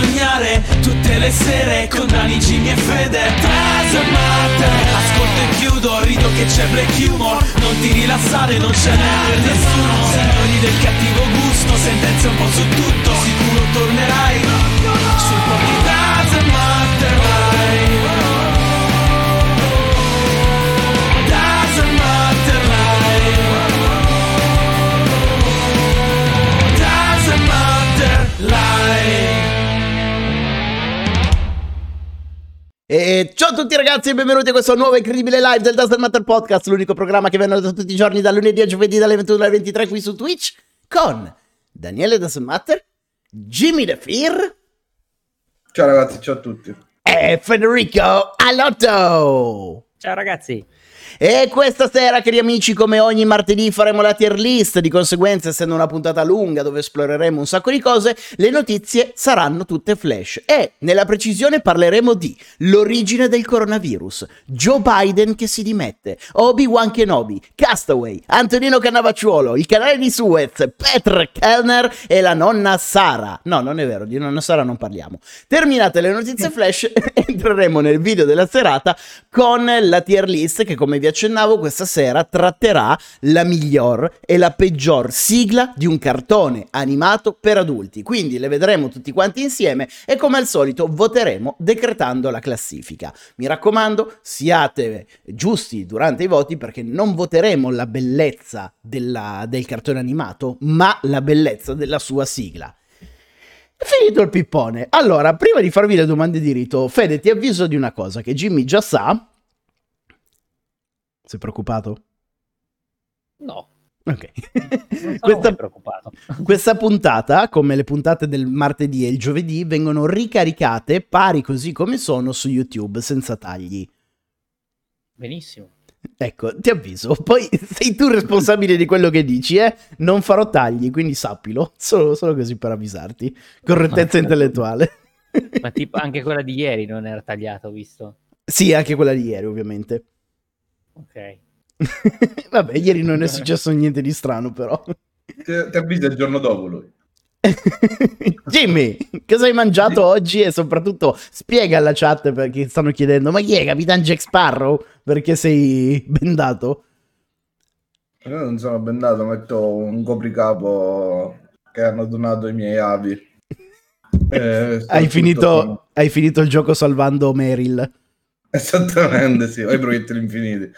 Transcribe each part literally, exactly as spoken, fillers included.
sognare tutte le sere con Dani, Jimmy e Fede. Trasformate, ascolto e chiudo, rido che c'è black humor, non ti rilassare, non ce n'è per nessuno. Signori del cattivo gusto, sentenze un po' su tutto, sicuro tornerai sul pochi. Trasformate, vai. E ciao a tutti ragazzi e benvenuti a questo nuovo incredibile live del Doesn't Matter Podcast, l'unico programma che viene da tutti i giorni, da lunedì a giovedì, dalle ventuno alle ventitré qui su Twitch, con Daniele Doesn't Matter, Jimmy The Fear. Ciao ragazzi, ciao a tutti. E Federico Alotto. Ciao ragazzi. E questa sera, cari amici, come ogni martedì faremo la tier list, di conseguenza essendo una puntata lunga dove esploreremo un sacco di cose, le notizie saranno tutte flash e nella precisione parleremo di l'origine del coronavirus, Joe Biden che si dimette, Obi-Wan Kenobi, Castaway, Antonino Cannavacciuolo, il canale di Suez, Petr Kellner e la nonna Sara. No, non è vero, di nonna Sara non parliamo. Terminate le notizie flash, entreremo nel video della serata con la tier list che, come vi accennavo, questa sera tratterà la miglior e la peggior sigla di un cartone animato per adulti, quindi le vedremo tutti quanti insieme e come al solito voteremo decretando la classifica. Mi raccomando, siate giusti durante i voti perché non voteremo la bellezza della, del cartone animato, ma la bellezza della sua sigla. Finito il pippone. Allora, prima di farvi le domande di rito, Fede, ti avviso di una cosa che Jimmy già sa. Sei preoccupato? No. Ok. Non sono questa, preoccupato. Questa puntata, come le puntate del martedì e il giovedì, vengono ricaricate pari così come sono su YouTube, senza tagli. Benissimo. Ecco, ti avviso. Poi sei tu responsabile di quello che dici, eh? Non farò tagli, quindi sappilo. Solo, solo così per avvisarti. Correttezza ma, intellettuale. Ma tipo anche quella di ieri non era tagliata, ho visto. Sì, anche quella di ieri, ovviamente. Ok. Vabbè, ieri non è successo niente di strano, però. Ti avviso il giorno dopo lui. Jimmy, cosa hai mangiato oggi? E soprattutto spiega alla chat, perché stanno chiedendo: ma chi è Capitan Jack Sparrow? Perché sei bendato? Io non sono bendato, metto un copricapo che hanno donato i miei avi. eh, hai, finito, con... hai finito il gioco salvando Meryl. Esattamente, sì, ho i proiettili infiniti.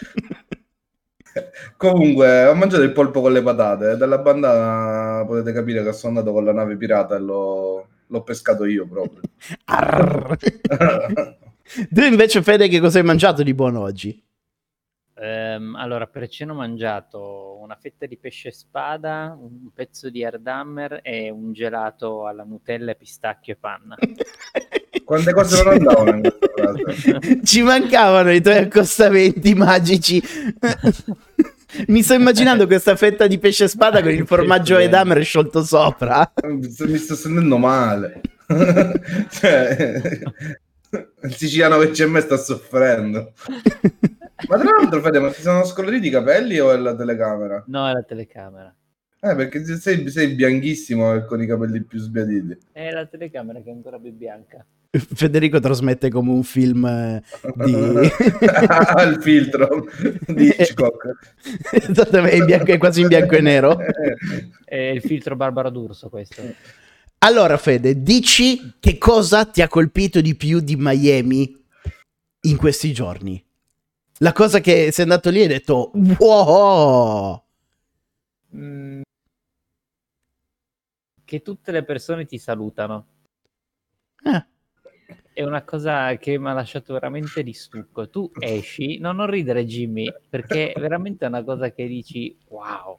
Comunque, ho mangiato il polpo con le patate. Dalla bandana potete capire che sono andato con la nave pirata e l'ho, l'ho pescato io proprio. Tu invece, Fede, che cosa hai mangiato di buono oggi? Um, allora, per cena ho mangiato una fetta di pesce spada, un pezzo di Erdammer e un gelato alla Nutella, pistacchio e panna. Quante cose non andavano in questa frase? Ci mancavano i tuoi accostamenti magici. Mi sto immaginando questa fetta di pesce spada con il formaggio Edamer sciolto sopra. Mi sto sentendo male. Cioè, il siciliano che c'è in me sta soffrendo. Ma tra l'altro, Fede, ma ti sono scoloriti i capelli o è la telecamera? No, è la telecamera. Eh, perché sei, sei bianchissimo e con i capelli più sbiaditi. È la telecamera che è ancora più bianca. Federico trasmette come un film di... ah, il filtro di Hitchcock. È, bianco, è quasi in bianco e nero. È il filtro Barbara D'Urso questo. Allora Fede, dici che cosa ti ha colpito di più di Miami in questi giorni? La cosa che sei andato lì e hai detto wow! Mm. Che tutte le persone ti salutano. Ah. È una cosa che mi ha lasciato veramente di stucco. Tu esci, no, non ridere Jimmy, perché è veramente una cosa che dici wow.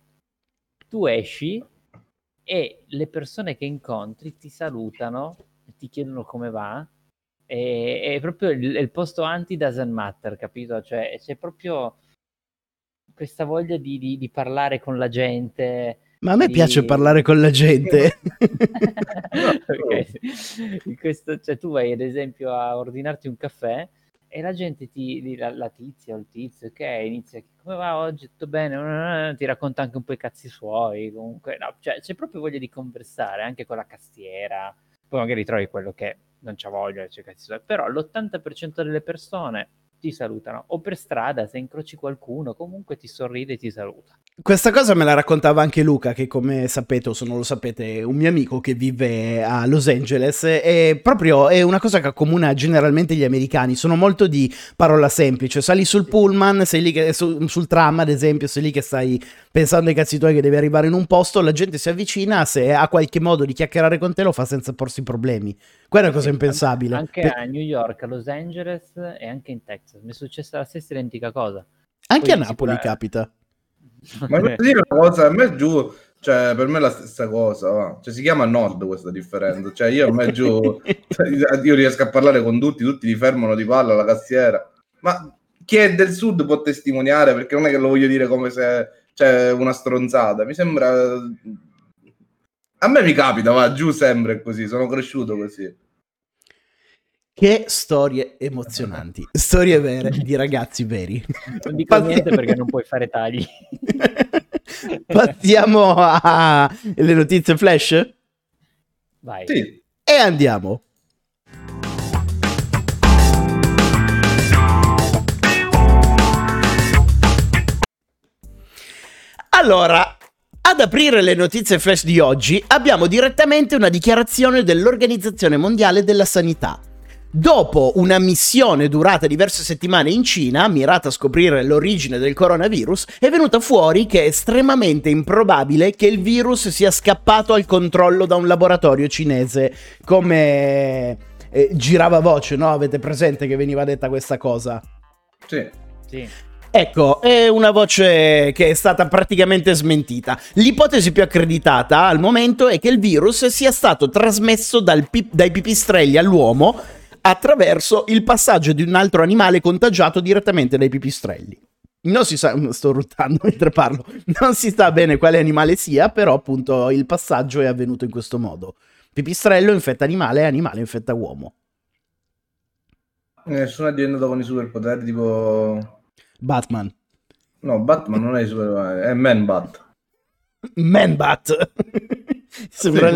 Tu esci e le persone che incontri ti salutano, ti chiedono come va, e, è proprio il, il posto anti doesn't matter, capito? Cioè c'è proprio questa voglia di, di, di parlare con la gente. Ma a me di... piace parlare con la gente. Okay. Questo, cioè, tu vai ad esempio a ordinarti un caffè e la gente ti la, la tizia o il tizio, ok, inizia, come va oggi, tutto bene, ti racconta anche un po' i cazzi suoi, comunque no, cioè, c'è proprio voglia di conversare anche con la cassiera, poi magari trovi quello che non c'ha voglia, cioè, cazzo, però l'ottanta per cento delle persone ti salutano, o per strada se incroci qualcuno comunque ti sorride e ti saluta. Questa cosa me la raccontava anche Luca, che come sapete o se non lo sapete è un mio amico che vive a Los Angeles, e proprio è una cosa che accomuna generalmente gli americani, sono molto di parola semplice, sali sul pullman, sei lì che, su, sul tram ad esempio, sei lì che stai pensando ai cazzi tuoi che devi arrivare in un posto, la gente si avvicina, se ha qualche modo di chiacchierare con te lo fa senza porsi problemi, quella è una cosa impensabile. Anche a New York, a Los Angeles e anche in Texas mi è successa la stessa identica cosa. Anche poi a Napoli sicura... capita. Ma per dire una cosa, a me giù, cioè per me è la stessa cosa, va. Cioè si chiama nord questa differenza, cioè io a me giù io riesco a parlare con tutti, tutti li fermano di palla alla cassiera, ma chi è del sud può testimoniare, perché non è che lo voglio dire come se c'è una stronzata, mi sembra, a me mi capita, va, giù sempre è così, sono cresciuto così. Che storie emozionanti, storie vere di ragazzi veri. Non dico Pazz- niente perché non puoi fare tagli. Passiamo alle notizie flash? Vai. Sì. E andiamo. Allora, ad aprire le notizie flash di oggi abbiamo direttamente una dichiarazione dell'Organizzazione Mondiale della Sanità. Dopo una missione durata diverse settimane in Cina, mirata a scoprire l'origine del coronavirus, è venuta fuori che è estremamente improbabile che il virus sia scappato al controllo da un laboratorio cinese, come eh, girava voce, no? Avete presente che veniva detta questa cosa? Sì, sì. Ecco, è una voce che è stata praticamente smentita. L'ipotesi più accreditata al momento è che il virus sia stato trasmesso dal pi- dai pipistrelli all'uomo attraverso il passaggio di un altro animale contagiato direttamente dai pipistrelli. Non si sa, sto ruttando mentre parlo, non si sa bene quale animale sia, però appunto il passaggio è avvenuto in questo modo. Pipistrello infetta animale, animale infetta uomo. Nessuno è diventato con i superpoteri tipo... Batman. No, Batman non è superpoteri, è Man-Bat. Man-Bat! Sembra...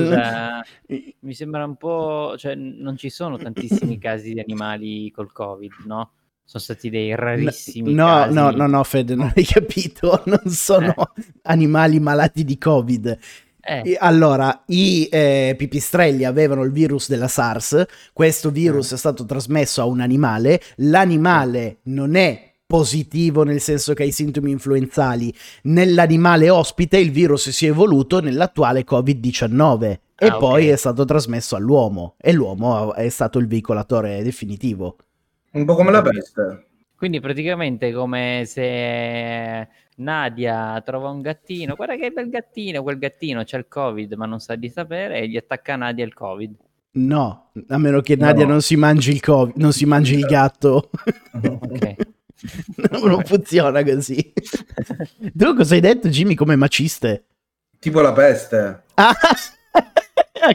Scusa, mi sembra un po', cioè non ci sono tantissimi casi di animali col Covid, no? Sono stati dei rarissimi no, casi. No, no, no, Fede, non hai capito, non sono eh. animali malati di Covid. Eh. Allora, i eh, pipistrelli avevano il virus della SARS, questo virus eh. è stato trasmesso a un animale, l'animale non è positivo nel senso che ha i sintomi influenzali, nell'animale ospite il virus si è evoluto nell'attuale covid diciannove ah, e okay. poi è stato trasmesso all'uomo e l'uomo è stato il veicolatore definitivo, un po' come la peste, quindi praticamente come se Nadia trova un gattino, guarda che bel gattino, quel gattino c'ha il covid ma non sa di sapere e gli attacca Nadia il covid. No, a meno che Nadia no. non si mangi il covid, non si mangi il gatto. Ok. No, non funziona così. Tu cosa hai detto, Jimmy? Come maciste? Tipo la peste. Ah,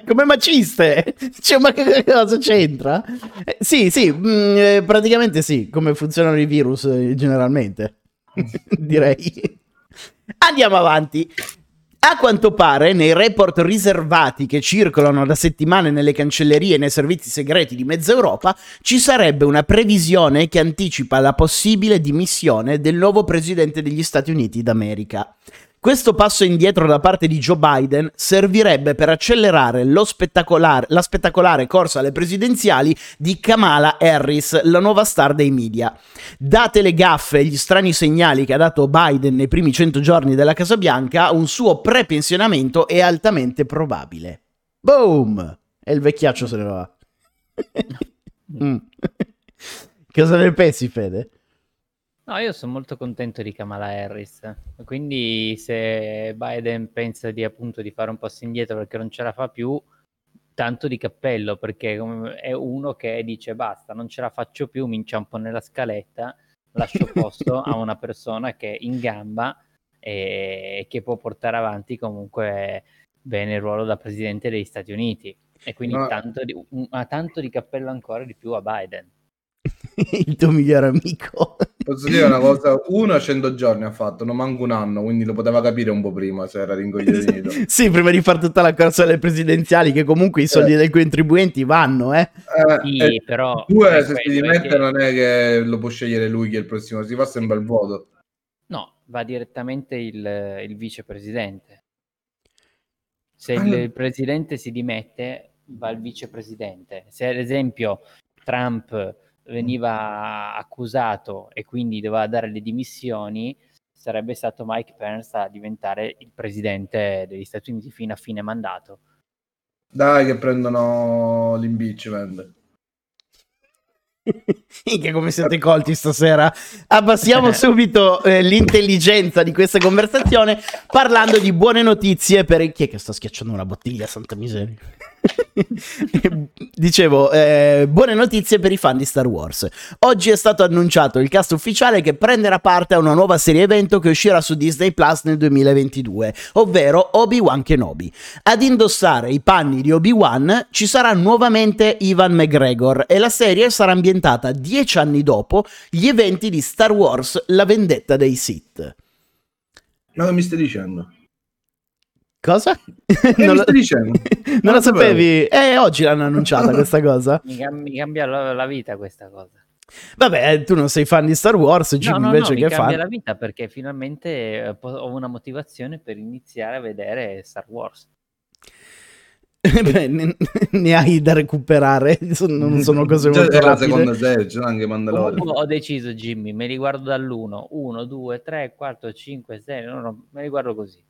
come maciste? Cioè, ma che cosa c'entra? Eh, sì, sì, mh, praticamente sì, come funzionano i virus eh, generalmente. Direi. Andiamo avanti. A quanto pare, nei report riservati che circolano da settimane nelle cancellerie e nei servizi segreti di mezza Europa, ci sarebbe una previsione che anticipa la possibile dimissione del nuovo presidente degli Stati Uniti d'America. Questo passo indietro da parte di Joe Biden servirebbe per accelerare lo spettacolare, la spettacolare corsa alle presidenziali di Kamala Harris, la nuova star dei media. Date le gaffe e gli strani segnali che ha dato Biden nei primi cento giorni della Casa Bianca, un suo prepensionamento è altamente probabile. Boom! E il vecchiaccio se ne va. mm. Cosa ne pensi, Fede? No, io sono molto contento di Kamala Harris, quindi se Biden pensa di appunto di fare un passo indietro perché non ce la fa più, tanto di cappello, perché è uno che dice basta, non ce la faccio più, mi inciampo nella scaletta, lascio posto a una persona che è in gamba e che può portare avanti comunque bene il ruolo da presidente degli Stati Uniti, e quindi Ma... tanto di, un, tanto di cappello ancora di più a Biden. Il tuo migliore amico. posso dire una cosa, uno a cento giorni ha fatto, non manco un anno, quindi lo poteva capire un po' prima se era rincoglionito. Sì, prima di fare tutta la corsa alle presidenziali, che comunque i soldi eh. dei contribuenti vanno, eh. eh sì, però... Due, se si dimette che... non è che lo può scegliere lui che è il prossimo, si fa sempre il voto. No, va direttamente il, il vicepresidente. Se ah, il no. presidente si dimette, va il vicepresidente. Se ad esempio Trump... veniva accusato e quindi doveva dare le dimissioni, sarebbe stato Mike Pence a diventare il presidente degli Stati Uniti fino a fine mandato. Dai che prendono l'impeachment. Che come siete colti stasera. Abbassiamo subito eh, l'intelligenza di questa conversazione parlando di buone notizie per chi è che sta schiacciando una bottiglia, santa miseria. Dicevo, eh, buone notizie per i fan di Star Wars. Oggi è stato annunciato il cast ufficiale che prenderà parte a una nuova serie evento che uscirà su Disney Plus nel duemilaventidue, ovvero Obi-Wan Kenobi. Ad indossare i panni di Obi-Wan ci sarà nuovamente Ewan McGregor e la serie sarà ambientata dieci anni dopo gli eventi di Star Wars La vendetta dei Sith. Ma no, mi stai dicendo? Cosa? Che non mi stai dicendo? Non, non lo sapevi? Eh, oggi l'hanno annunciata questa cosa. Mi, mi cambia la, la vita questa cosa. Vabbè, tu non sei fan di Star Wars, Jim, no, no, invece no, che mi cambia fan. la vita perché finalmente ho una motivazione per iniziare a vedere Star Wars. Beh, ne, ne hai da recuperare, non sono cose molto rapide. La seconda serie, c'è anche Mandalorian. Ho deciso, Jimmy, me li guardo dall'uno, uno, due, tre, quattro, cinque, sei, no, no, me li guardo così,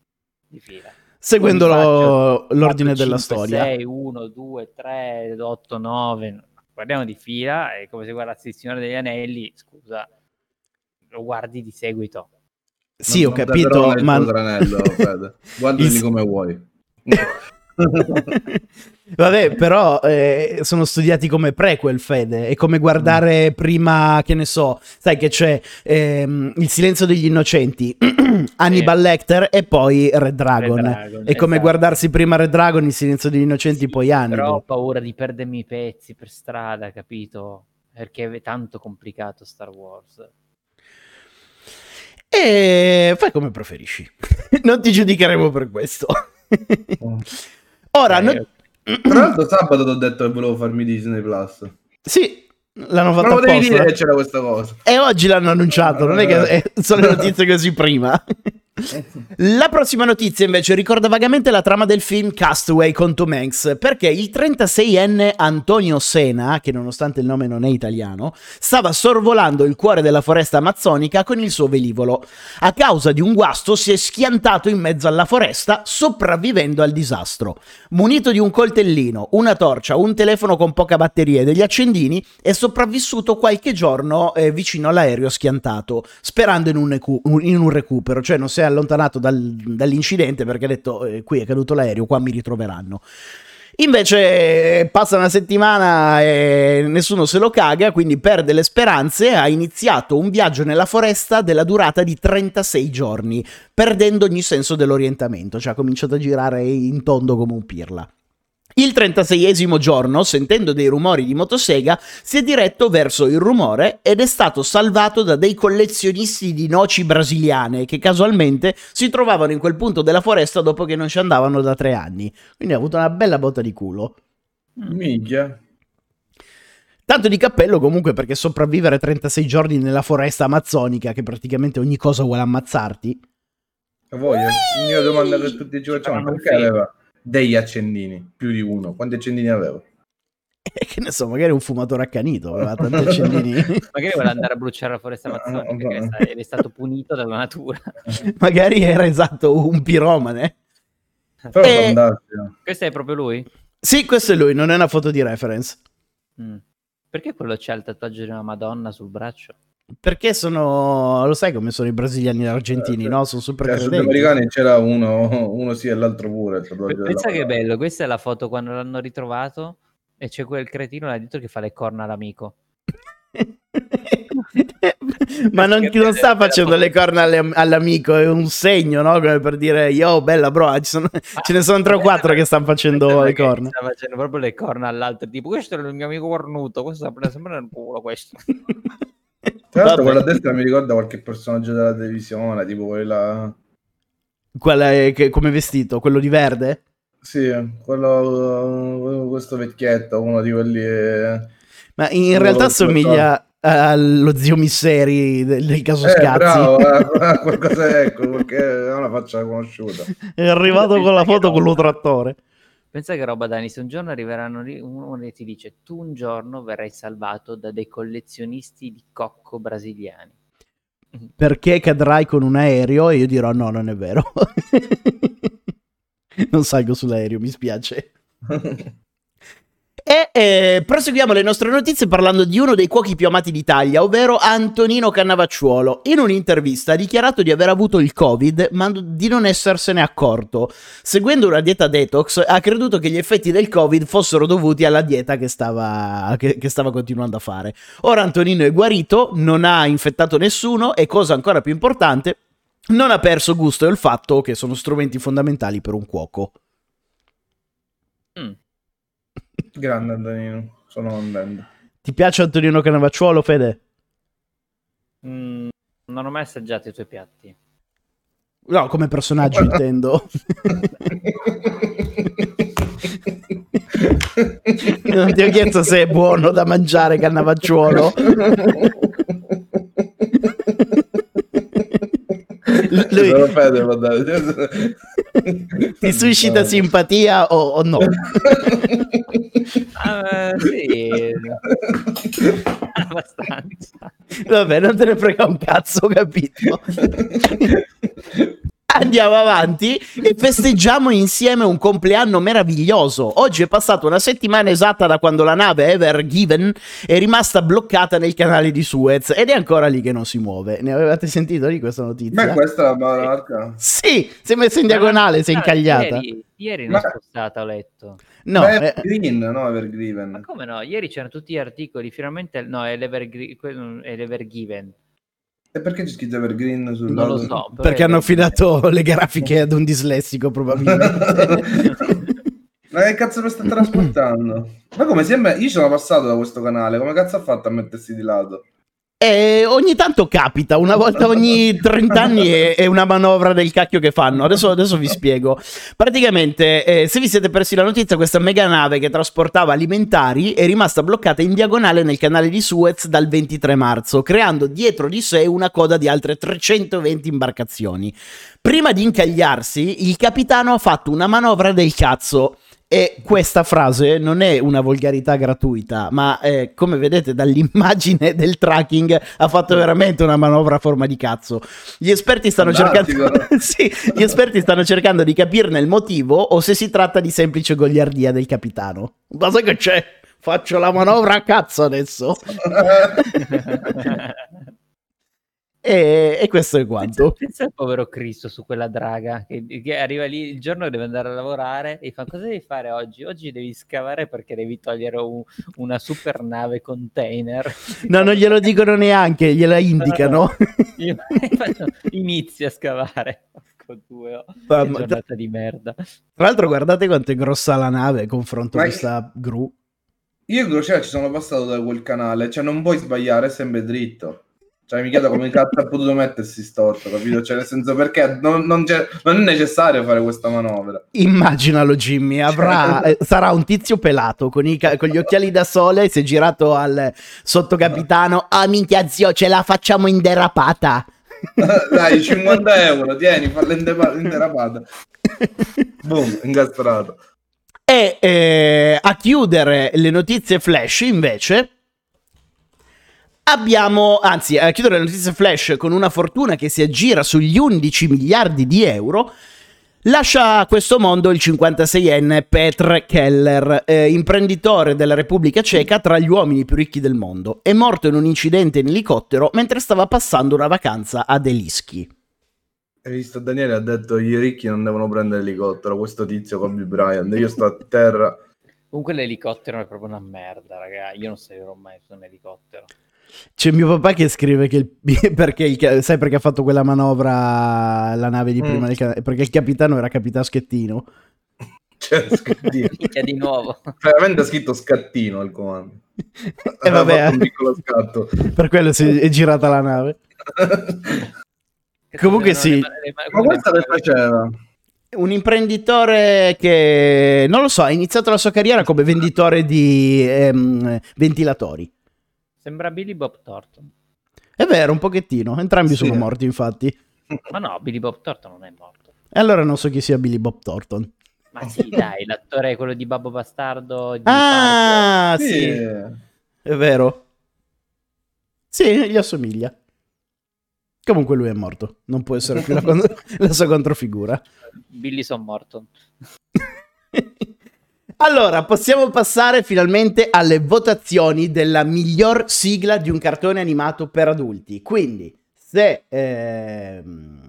di fila. Seguendo lo, l'ordine quattro, cinque, della storia. sei, uno, due, tre, otto, nove, guardiamo di fila, è come se guardassi Il Signore degli Anelli, scusa, lo guardi di seguito. Sì, non, ho non capito, ma... Anello, guardali Il... come vuoi. Vabbè, però eh, sono studiati come prequel, Fede, è come guardare mm. prima, che ne so, sai che c'è ehm, Il silenzio degli innocenti, Hannibal sì. Lecter e poi Red Dragon, Red Dragon è come esatto. guardarsi prima Red Dragon, Il silenzio degli innocenti sì, poi Hannibal. Però ho paura di perdermi i pezzi per strada, capito? Perché è tanto complicato Star Wars. E fai come preferisci, non ti giudicheremo per questo. Ora, eh, no... Tra l'altro sabato ti ho detto che volevo farmi Disney Plus. Sì, l'hanno fatto apposta. Devi dire che c'era questa cosa. E oggi l'hanno annunciato, non è che sono le notizie così prima. La prossima notizia invece ricorda vagamente la trama del film Castaway con Tom Hanks, perché il trentaseienne Antonio Sena, che nonostante il nome non è italiano, stava sorvolando il cuore della foresta amazzonica con il suo velivolo. A causa di un guasto si è schiantato in mezzo alla foresta, sopravvivendo al disastro. Munito di un coltellino, una torcia, un telefono con poca batteria e degli accendini, è sopravvissuto qualche giorno eh, vicino all'aereo schiantato, sperando in un, recu- in un recupero, cioè non si è allontanato dal, dall'incidente perché ha detto eh, qui è caduto l'aereo, qua mi ritroveranno. Invece passa una settimana e nessuno se lo caga, quindi perde le speranze, ha iniziato un viaggio nella foresta della durata di trentasei giorni, perdendo ogni senso dell'orientamento, cioè ha cominciato a girare in tondo come un pirla. Il trentaseiesimo giorno, sentendo dei rumori di motosega, si è diretto verso il rumore ed è stato salvato da dei collezionisti di noci brasiliane che casualmente si trovavano in quel punto della foresta dopo che non ci andavano da tre anni. Quindi ha avuto una bella botta di culo. Minchia. Tanto di cappello comunque, perché sopravvivere trentasei giorni nella foresta amazzonica, che praticamente ogni cosa vuole ammazzarti. A voi, io domanda per tutti i giorni, perché aveva degli accendini, più di uno? Quanti accendini avevo? Eh, che ne so, magari un fumatore accanito aveva tanti accendini. Magari voleva andare a bruciare la foresta amazzonica, no, no, no. Ed è stato punito dalla natura. Magari era esatto un piromane. Però e... questo è proprio lui? Sì, questo è lui, non è una foto di reference. Mm. Perché quello c'ha il tatuaggio di una Madonna sul braccio? Perché sono, lo sai come sono i brasiliani e gli argentini, eh, no? Sono super cioè, credenti. Sudamericani c'era uno, uno sì e l'altro pure. Pensa che bello, questa è la foto quando l'hanno ritrovato e c'è quel cretino là dietro che fa le corna all'amico. Ma non, non sta facendo le corna alle, all'amico, è un segno, no? Come per dire, yo, bella bro, ci sono, ah, ce ne sono tre o quattro che stanno facendo le corna. Sta facendo proprio le corna all'altro, tipo questo è il mio amico cornuto, questo sta prendendo sempre nel culo, questo. Tra l'altro quella a destra mi ricorda qualche personaggio della televisione, tipo quella... Quella è che, come vestito? Quello di verde? Sì, quello, questo vecchietto, uno di quelli... È... Ma in quello realtà somiglia allo zio Misseri del, del caso eh, Scazzi. Bravo, eh, qualcosa, ecco, perché è una faccia conosciuta. È arrivato pensa con la foto con lo trattore. Pensa che roba, Dani, se un giorno arriveranno lì, uno che ti dice tu un giorno verrai salvato da dei collezionisti di cocco brasiliani. Perché cadrai con un aereo e io dirò no, non è vero. Non salgo sull'aereo, mi spiace. E eh, proseguiamo le nostre notizie parlando di uno dei cuochi più amati d'Italia, ovvero Antonino Cannavacciuolo. In un'intervista ha dichiarato di aver avuto il Covid ma di non essersene accorto. Seguendo una dieta detox ha creduto che gli effetti del Covid fossero dovuti alla dieta che stava, che, che stava continuando a fare. Ora Antonino è guarito, non ha infettato nessuno e, cosa ancora più importante, non ha perso gusto e olfatto, che sono strumenti fondamentali per un cuoco. Mm. Grande Antonino, sono andando. Ti piace Antonino Cannavacciuolo, Fede? Mm, non ho mai assaggiato i tuoi piatti. No, come personaggio intendo. Non ti ho chiesto se è buono da mangiare Cannavacciuolo. Lui... ti suscita simpatia o, o no? Ah, sì, abbastanza. Vabbè, non te ne frega un cazzo, capito? Andiamo avanti e festeggiamo insieme un compleanno meraviglioso. Oggi è passata una settimana esatta da quando la nave Ever Given è rimasta bloccata nel canale di Suez ed è ancora lì che non si muove. Ne avevate sentito di questa notizia? Ma questa è la baracca. Sì, si è messa in diagonale, si è incagliata. Ieri, ieri non è spostata, ho letto. No, ma è Evergreen, eh... no Evergiven. Ma come no? Ieri c'erano tutti gli articoli, finalmente no, è l'Evergiven. L'Ever Given. E perché c'è scritto Evergreen sul non lo so, perché hanno affidato le grafiche ad un dislessico probabilmente. Ma che cazzo lo sta trasportando? Ma come sembra, io sono passato da questo canale, come cazzo ha fatto a mettersi di lato? E ogni tanto capita, una volta ogni trenta anni è, è una manovra del cacchio che fanno. Adesso, adesso vi spiego. Praticamente, eh, se vi siete persi la notizia, questa mega nave che trasportava alimentari è rimasta bloccata in diagonale nel canale di Suez dal ventitré marzo, creando dietro di sé una coda di altre trecentoventi imbarcazioni. Prima di incagliarsi, il capitano ha fatto una manovra del cazzo. E questa frase non è una volgarità gratuita, ma eh, come vedete dall'immagine del tracking ha fatto veramente una manovra a forma di cazzo. Gli esperti stanno cercando sì, gli esperti stanno cercando di capirne il motivo o se si tratta di semplice goliardia del capitano. Ma sai che c'è? Faccio la manovra a cazzo adesso. E, e questo è quanto. Pensa al povero Cristo su quella draga che, che arriva lì il giorno che deve andare a lavorare e fa: cosa devi fare oggi? Oggi devi scavare perché devi togliere un, una super nave container. No, non glielo dicono neanche, gliela indicano. No, no. Inizia a scavare. Due, oh. Ma, che giornata tra... di merda. Tra l'altro guardate quanto è grossa la nave confronto a questa che... gru. Io in crociera ci sono passato da quel canale, cioè non puoi sbagliare, è sempre dritto. Cioè, mi chiedo come cazzo ha potuto mettersi storto, capito? Cioè, nel senso, perché non, non, c'è, non è necessario fare questa manovra. Immaginalo, Jimmy, avrà, cioè... sarà un tizio pelato con, i, con gli occhiali da sole, si è girato al sottocapitano. Ah, minchia zio, ce la facciamo in derapata. Dai, cinquanta euro, tieni, falla in derapata. Boom, incastrato. E eh, a chiudere le notizie flash, invece... Abbiamo, anzi, a chiudere la notizia flash con una fortuna che si aggira sugli undici miliardi di euro. Lascia questo mondo il cinquantaseienne Petr Keller, eh, imprenditore della Repubblica Ceca, tra gli uomini più ricchi del mondo. È morto in un incidente in elicottero mentre stava passando una vacanza ad Eliski. Hai visto, Daniele ha detto i ricchi non devono prendere l'elicottero, questo tizio Kobe Bryant, io sto a terra. Comunque l'elicottero è proprio una merda, raga, io non salirò mai su un elicottero. C'è mio papà che scrive che il, perché il, sai perché ha fatto quella manovra la nave di prima mm. del, perché il capitano era capitano Schettino. cioè, scattino. Minchia, di nuovo. Veramente ha scritto scattino al comando. E eh, vabbè, un piccolo scatto. Per quello si è girata la nave. Comunque sì. Le, le, ma questa le faceva? Un imprenditore che, non lo so, ha iniziato la sua carriera come venditore di ehm, ventilatori. Sembra Billy Bob Thornton. È vero, un pochettino. Entrambi sì. sono morti, infatti. Ma no, Billy Bob Thornton non è morto. E allora non so chi sia Billy Bob Thornton. Ma sì, dai, l'attore è quello di Babbo Bastardo. Di ah, Parker. Sì. È vero. Sì, gli assomiglia. Comunque lui è morto. Non può essere più la, con- la sua controfigura. Billy son morto. Allora, possiamo passare finalmente alle votazioni della miglior sigla di un cartone animato per adulti. Quindi, se ehm,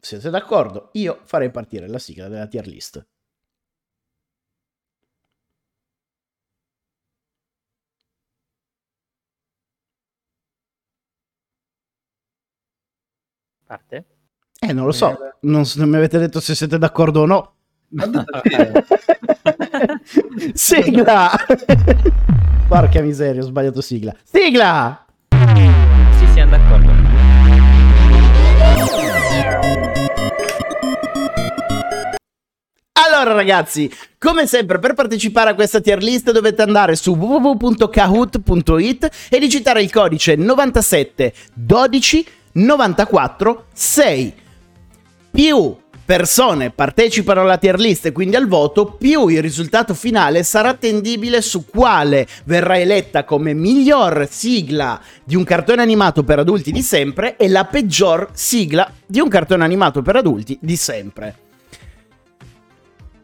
siete d'accordo, io farei partire la sigla della tier list. Parte? Eh, non lo so. Non, non mi avete detto se siete d'accordo o no. Sigla. Porca miseria, ho sbagliato sigla. Sigla. Sì, siamo d'accordo. Allora ragazzi, come sempre per partecipare a questa tier list dovete andare su w w w punto kahoot punto i t e digitare il codice novantasette dodici novantaquattro sei. Più persone partecipano alla tier list e quindi al voto, più il risultato finale sarà attendibile su quale verrà eletta come miglior sigla di un cartone animato per adulti di sempre e la peggior sigla di un cartone animato per adulti di sempre.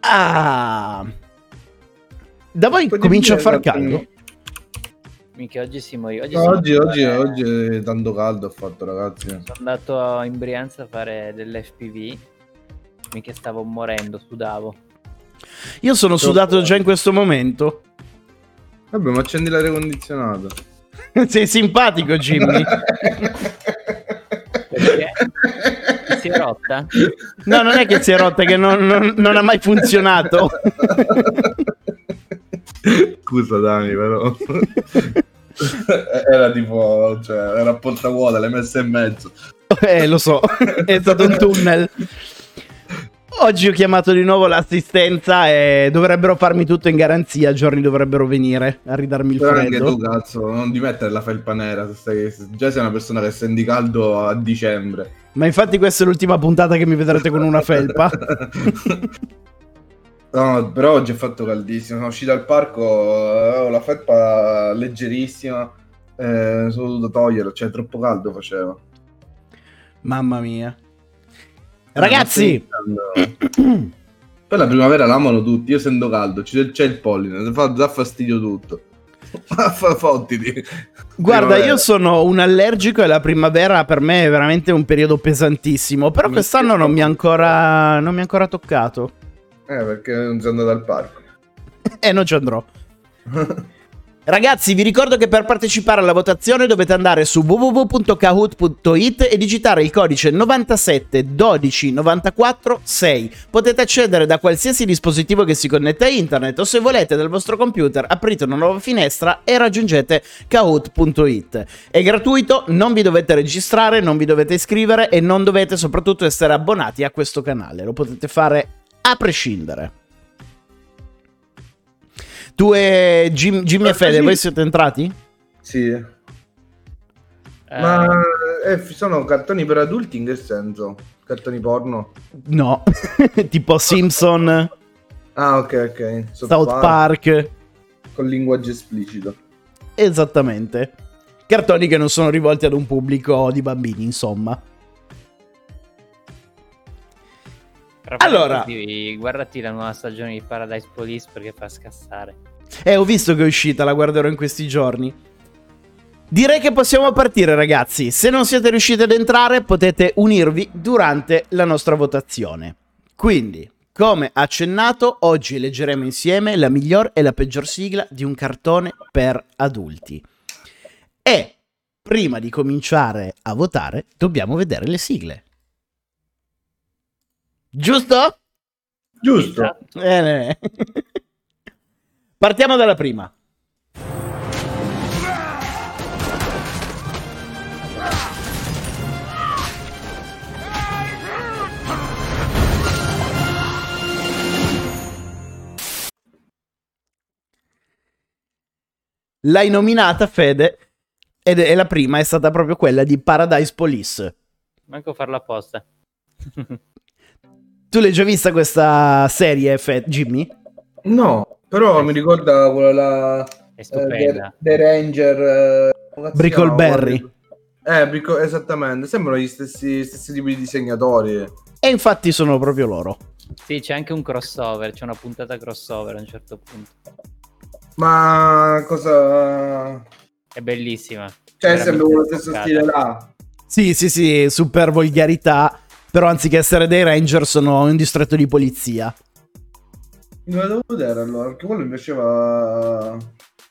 Ah, da voi Puoi comincia a far caldo. Mica oggi si muoio. Oggi, no, oggi, oggi, fare... oggi tanto caldo ha fatto, ragazzi. Sono andato in Brianza a fare dell'F P V. Mica stavo morendo, sudavo. Io sono Troppo sudato bello. Già in questo momento. Vabbè, ma accendi l'aria condizionata. Sei simpatico, Jimmy. Perché? Si è rotta? No, non è che si è rotta, che non, non, non ha mai funzionato. Scusa Dani, però era tipo, cioè, era a porta vuota, l'hai messa in mezzo. Eh, lo so, è stato un tunnel. Oggi ho chiamato di nuovo l'assistenza e dovrebbero farmi tutto in garanzia. Giorni dovrebbero venire a ridarmi il però freddo. Però anche tu, cazzo, non di mettere la felpa nera. Se sei, se già sei una persona che senti caldo a dicembre. Ma infatti questa è l'ultima puntata che mi vedrete con una felpa. No, però oggi è fatto caldissimo. Sono uscito dal parco, ho la felpa leggerissima, eh, sono dovuto toglierlo, cioè troppo caldo faceva. Mamma mia. Ragazzi, poi la primavera l'amano tutti. Io sento caldo, c'è, c'è il polline, fa, dà fastidio tutto. Fottiti. Guarda, primavera. Io sono un allergico e la primavera per me è veramente un periodo pesantissimo. Però mi quest'anno non mi ha ancora, non mi ha ancora toccato. Eh, perché non sono andato al parco. Eh, non ci andrò. Ragazzi, vi ricordo che per partecipare alla votazione dovete andare su w w w punto kahoot punto i t e digitare il codice novantasette dodici novantaquattro sei. Potete accedere da qualsiasi dispositivo che si connette a internet o, se volete, dal vostro computer aprite una nuova finestra e raggiungete kahoot punto i t. È gratuito, non vi dovete registrare, non vi dovete iscrivere e non dovete soprattutto essere abbonati a questo canale. Lo potete fare a prescindere. Tu e Jim, Jimmy e Fede, sì. Voi siete entrati? Sì. Eh. Ma eh, sono cartoni per adulti in che senso? Cartoni porno? No, tipo Simpson. Ah, ok, ok. South, South Park. Park. Con linguaggio esplicito. Esattamente. Cartoni che non sono rivolti ad un pubblico di bambini, insomma. Allora, guardati la nuova stagione di Paradise Police perché fa scassare. Eh, ho visto che è uscita, la guarderò in questi giorni. Direi che possiamo partire, ragazzi. Se non siete riusciti ad entrare, potete unirvi durante la nostra votazione. Quindi, come accennato, oggi leggeremo insieme la miglior e la peggior sigla di un cartone per adulti. E prima di cominciare a votare, dobbiamo vedere le sigle. Giusto? Giusto. Eh, partiamo dalla prima. L'hai nominata, Fede, ed è la prima, è stata proprio quella di Paradise Police. Manco farla apposta. Tu l'hai già vista questa serie, Fede, Jimmy? No, però è mi ricorda quella la è stupenda. Eh, The, The Ranger, eh, Brickleberry. Eh, Brico, esattamente, sembrano gli stessi, stessi tipi di disegnatori. E infatti sono proprio loro. Sì, c'è anche un crossover, c'è una puntata crossover a un certo punto. Ma cosa è bellissima, cioè sembra lo stesso stile là. Sì, sì, sì, super volgarità. Però anziché essere dei ranger sono in distretto di polizia. Non la devo vedere allora, perché quello mi piaceva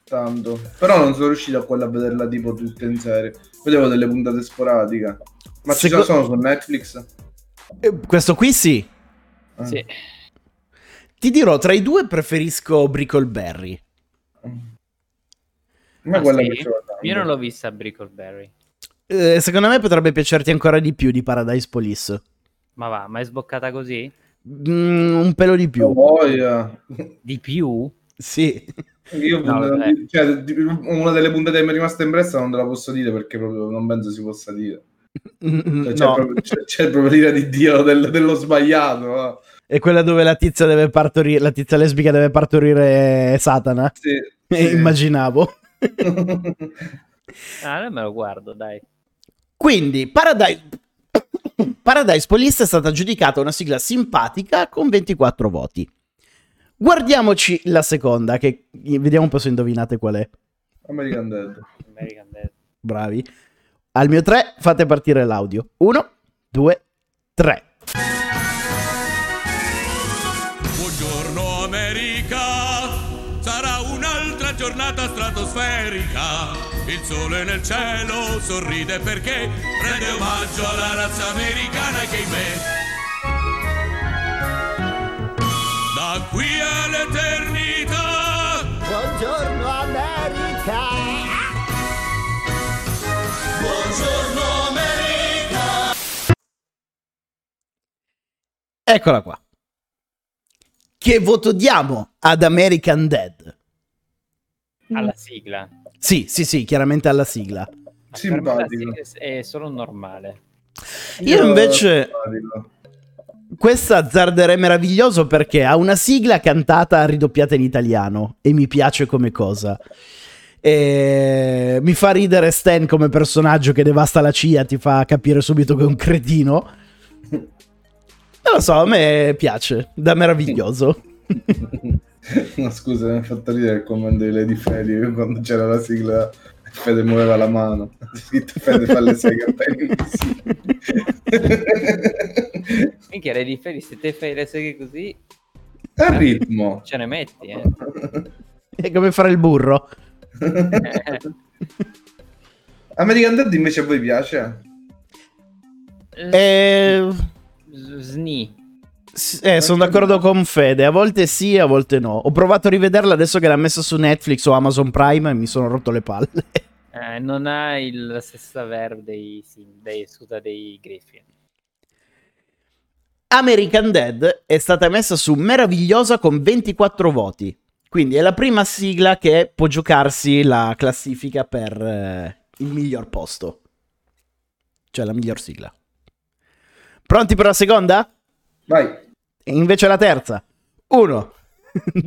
tanto. Però non sono riuscito a quella a vederla tipo tutta in serie. Vedevo delle puntate sporadiche. Ma ci Seco... sono su Netflix? Eh, questo qui sì. Eh. Sì. Ti dirò, tra i due preferisco Brickleberry. Ma ah, quella sì? Che io non l'ho vista Brickleberry. Eh, secondo me potrebbe piacerti ancora di più di Paradise Police. Ma va, ma è sboccata così? Mm, un pelo di più. Oh, yeah. Di più? Sì. Io no, una, cioè, una delle puntate che mi è rimasta impressa non te la posso dire perché proprio non penso si possa dire. Cioè, c'è, no. proprio, c'è, c'è proprio l'ira di Dio del, dello sbagliato, no? È quella dove la tizia deve partorire, la tizia lesbica deve partorire Satana. Sì, sì. Immaginavo. Ah, non me lo guardo, dai. Quindi Paradise... Paradise Police è stata giudicata una sigla simpatica con ventiquattro voti. Guardiamoci la seconda, che vediamo un po' se indovinate qual è. American Dad. American Dad. Bravi. Al mio tre fate partire l'audio. Uno, due, tre. Buongiorno America, sarà un'altra giornata stratosferica. Il sole nel cielo sorride perché rende omaggio alla razza americana che in me. Da qui all'eternità. Buongiorno America. Buongiorno America. Eccola qua. Che voto diamo ad American Dad? Alla sigla. Sì, sì, sì, chiaramente alla sigla. Simpatico. È solo normale. Io invece questa azzarderei meraviglioso perché ha una sigla cantata ridoppiata in italiano e mi piace come cosa. E mi fa ridere Stan come personaggio che devasta la C I A, ti fa capire subito che è un cretino. Non lo so, a me piace, da meraviglioso. No, scusa, mi ha fatto ridere il commento di Lady Fede quando c'era la sigla. Fede muoveva la mano, Fede fa le sei campane così. Minchia, Lady Fede, se te fai le seghe così a ritmo ce ne metti, eh. È come fare il burro. American Dad invece a voi piace? Eh, Sni. Eh, sono d'accordo con Fede. A volte sì, a volte no. Ho provato a rivederla adesso che l'ha messa su Netflix o Amazon Prime e mi sono rotto le palle. Eh, non ha il, la stessa verve dei, dei, scusa, dei Griffin. American Dad è stata messa su Meravigliosa con ventiquattro voti. Quindi è la prima sigla che può giocarsi la classifica per eh, il miglior posto. Cioè la miglior sigla. Pronti per la seconda? Vai. E invece la terza. Uno,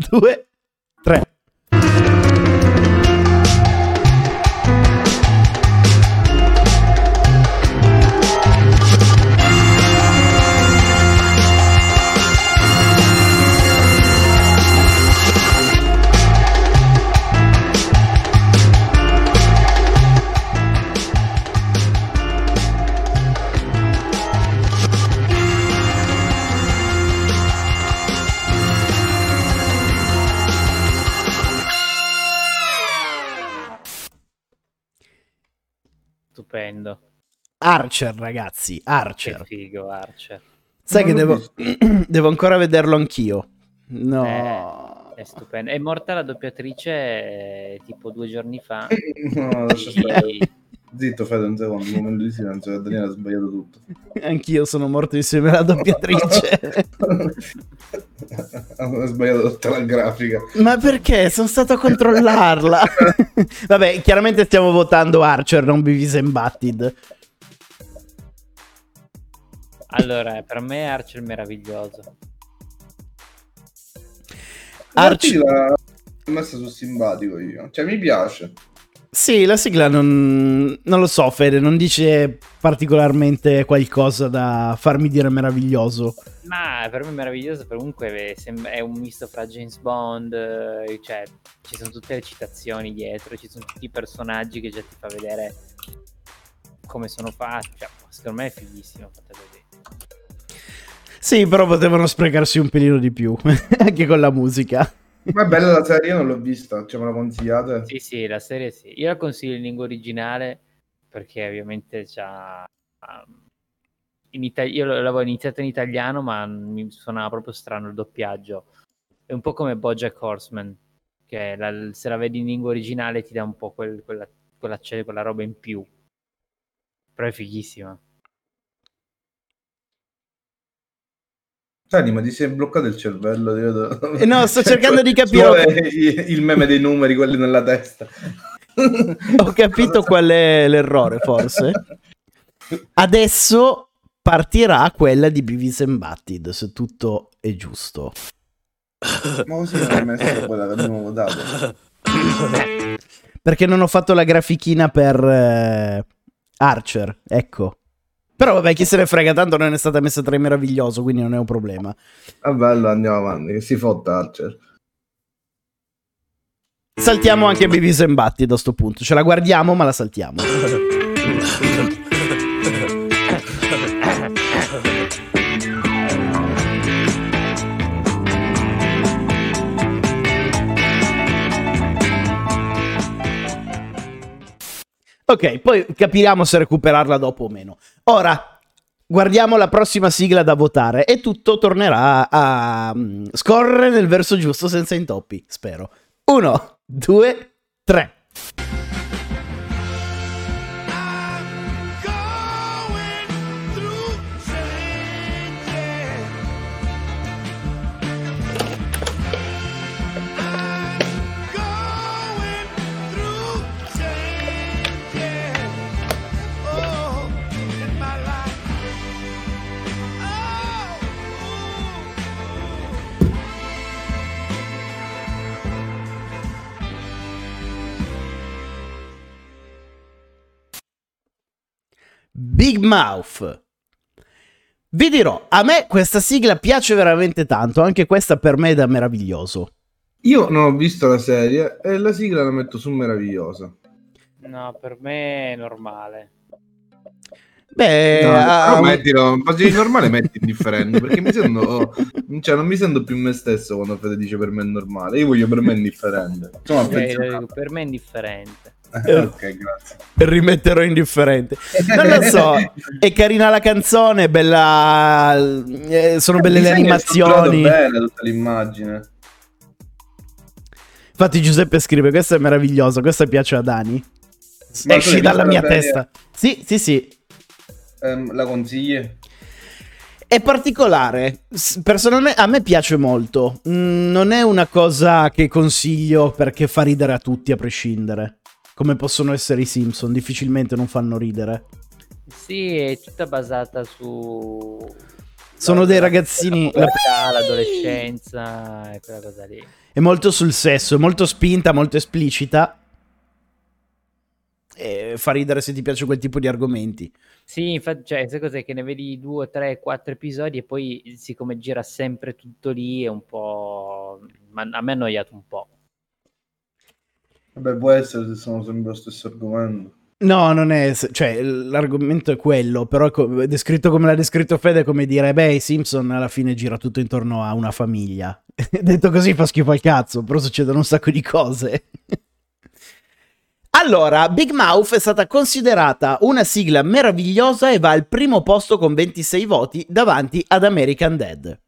due, tre. Archer, ragazzi, Archer. Che figo, Archer. Sai non che devo, devo ancora vederlo anch'io. No, eh, è stupendo. È morta la doppiatrice eh, tipo due giorni fa. No, lascia stare. Zitto, fate un secondo, un momento di silenzio. Daniele ha sbagliato tutto. Anch'io sono morto insieme alla doppiatrice. Ha sbagliato tutta la grafica. Ma perché? Sono stato a controllarla. Vabbè, chiaramente stiamo votando Archer, non Beavis and Butt-Head. Allora, per me Archer è meraviglioso. Archer l'ho messa su simpatico io. Cioè, mi piace. Sì, la sigla non, non lo so, Fede, non dice particolarmente qualcosa da farmi dire meraviglioso. Ma per me è meraviglioso, comunque è un misto fra James Bond, cioè ci sono tutte le citazioni dietro, ci sono tutti i personaggi che già ti fa vedere come sono fatti, cioè, secondo me è fighissimo, fate così. Sì, però potevano sprecarsi un pelino di più, anche con la musica. Ma è bella la serie, io non l'ho vista, cioè me la consigliate? Sì, sì, la serie sì. Io la consiglio in lingua originale perché ovviamente c'ha... In Ita- io l'avevo iniziata in italiano, ma mi suonava proprio strano il doppiaggio. È un po' come Bojack Horseman, che la, se la vedi in lingua originale ti dà un po' quel, quella, quella, quella roba in più. Però è fighissima. Anima, ti sei bloccato il cervello. Eh no, sto cercando di capire il meme dei numeri, quelli nella testa. Ho capito qual è l'errore, forse. Adesso partirà quella di Beavis and Butt-Head, se tutto è giusto. Ma così non hai messo quella che abbiamo votato? Perché non ho fatto la grafichina per eh, Archer, ecco. Però vabbè, chi se ne frega, tanto non è stata messa tra i meraviglioso, quindi non è un problema. Vabbè, allora andiamo avanti, che si fotta Archer. Saltiamo anche Beavis and Butt-Head da sto punto, ce la guardiamo ma la saltiamo. Ok, poi capiremo se recuperarla dopo o meno. Ora, guardiamo la prossima sigla da votare e tutto tornerà a um, scorrere nel verso giusto senza intoppi, spero. Uno, due, tre. Big Mouth. Vi dirò, a me questa sigla piace veramente tanto, anche questa per me è da meraviglioso. Io non ho visto la serie e la sigla la metto su meravigliosa. No, per me è normale. Beh, no, ah, mettilo, faccio il normale, metti indifferente, perché mi sento, oh, cioè non mi sento più me stesso quando Fede dice per me è normale, io voglio per me è indifferente. Insomma, eh, per me è indifferente. Ok, grazie. Rimetterò indifferente. Non lo so, è carina la canzone, bella, eh, sono belle le animazioni. Bella tutta l'immagine. Infatti Giuseppe scrive, questa è meravigliosa, questa piace a Dani. Ma esci dalla mia testa. Sì, sì, sì. Ehm, la consigli? È particolare, personalmente a me piace molto. Mm, non è una cosa che consiglio perché fa ridere a tutti a prescindere. Come possono essere i Simpson, difficilmente non fanno ridere. Sì, è tutta basata su... Sono la, dei ragazzini... La povertà, l'adolescenza e quella cosa lì. È molto sul sesso, è molto spinta, molto esplicita. E fa ridere se ti piace quel tipo di argomenti. Sì, infatti, cioè, questa cosa è che ne vedi due, tre, quattro episodi e poi, siccome gira sempre tutto lì, è un po'... Ma a me ha annoiato un po'. Vabbè, può essere se sono sempre lo stesso argomento. No, non è... Cioè, l'argomento è quello, però è descritto come l'ha descritto Fede, è come dire, beh, i Simpson alla fine gira tutto intorno a una famiglia. Detto così fa schifo al cazzo, però succedono un sacco di cose. Allora, Big Mouth è stata considerata una sigla meravigliosa e va al primo posto con ventisei voti davanti ad American Dad.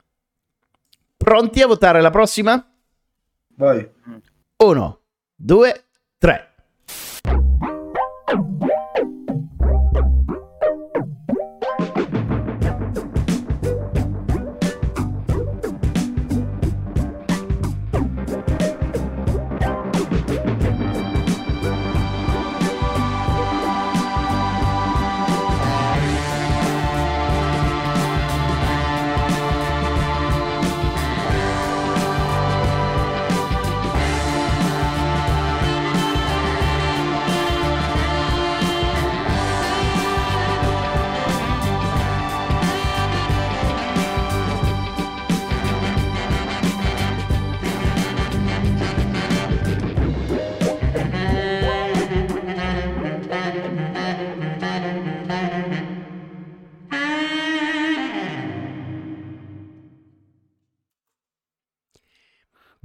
Pronti a votare la prossima? Vai. Uno, due, tre.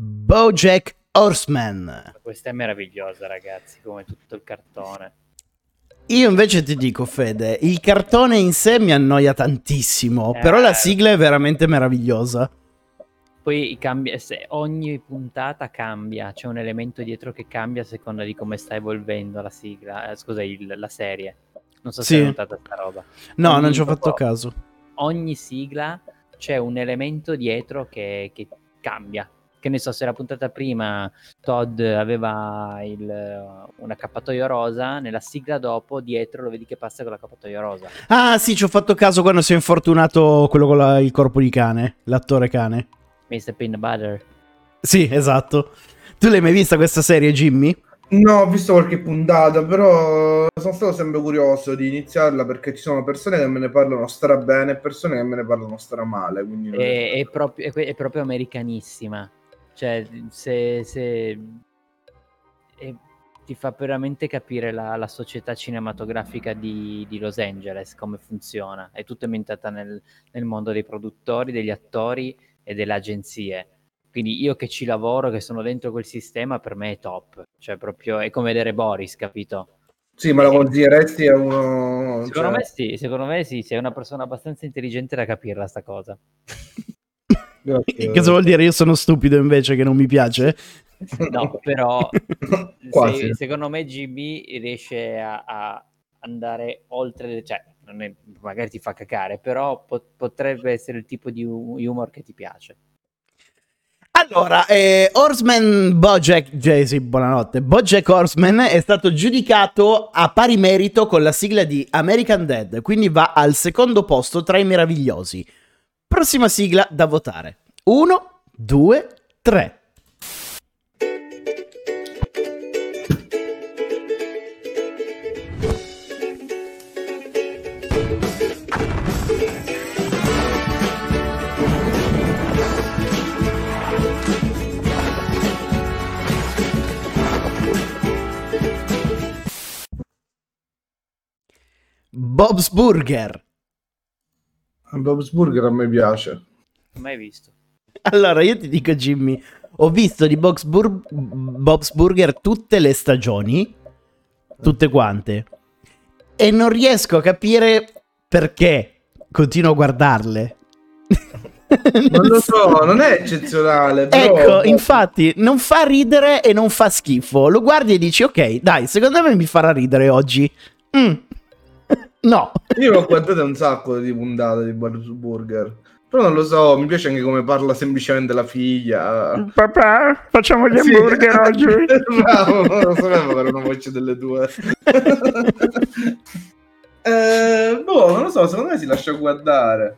Bojack Horseman. Questa è meravigliosa, ragazzi, come tutto il cartone. Io invece ti dico, Fede, il cartone in sé mi annoia tantissimo, eh, però la sigla è veramente meravigliosa. Poi cambia, se ogni puntata cambia, c'è un elemento dietro che cambia a seconda di come sta evolvendo la sigla, eh, scusa, il, la serie. Non so se sì. Hai notato sta roba. No, ogni non ci ho fatto caso. Ogni sigla c'è un elemento dietro che, che cambia. Che ne so, se la puntata prima Todd aveva il, un accappatoio rosa, nella sigla dopo dietro lo vedi che passa con l'accappatoio rosa. Ah sì, ci ho fatto caso quando si è infortunato quello con la, il corpo di cane, l'attore cane. mister Peanut Butter. Sì, esatto. Tu l'hai mai vista questa serie, Jimmy? No, ho visto qualche puntata, però sono stato sempre curioso di iniziarla perché ci sono persone che me ne parlano strabene e persone che me ne parlano stramale. Quindi... È, è, proprio, è, è proprio americanissima. Cioè, se, se e ti fa veramente capire la, la società cinematografica di, di Los Angeles, come funziona. È tutta ambientata nel, nel mondo dei produttori, degli attori e delle agenzie. Quindi io che ci lavoro, che sono dentro quel sistema, per me è top. Cioè, proprio è come vedere Boris, capito? Sì, ma lo consiglieresti a uno... Secondo cioè... me sì, secondo me sì. Sei una persona abbastanza intelligente da capirla, sta cosa. Che cosa vuol dire? Io sono stupido invece, che non mi piace? No, però se, secondo me Jimmy riesce a, a andare oltre, cioè non è, magari ti fa cacare, però pot, potrebbe essere il tipo di humor che ti piace. Allora, eh, Horseman Bojack, cioè, sì, buonanotte. Bojack Horseman è stato giudicato a pari merito con la sigla di American Dad, quindi va al secondo posto tra i meravigliosi. Prossima sigla da votare. Uno, due, tre. Bob's Burger. Bob's Burger a me piace. Mai visto. Allora io ti dico, Jimmy, ho visto di Bob's, Bur- Bob's Burger tutte le stagioni, tutte quante, e non riesco a capire perché continuo a guardarle. Non lo so, non è eccezionale, però... Ecco, infatti non fa ridere e non fa schifo. Lo guardi e dici ok, dai, secondo me mi farà ridere oggi. mm. No, io ho guardato un sacco di puntate di Bob's Burger, però non lo so, mi piace anche come parla semplicemente la figlia. Papà, facciamo gli sì. hamburger oggi. Bravo, non lo sapevo che era una voce delle due. eh, boh, non lo so, secondo me si lascia guardare.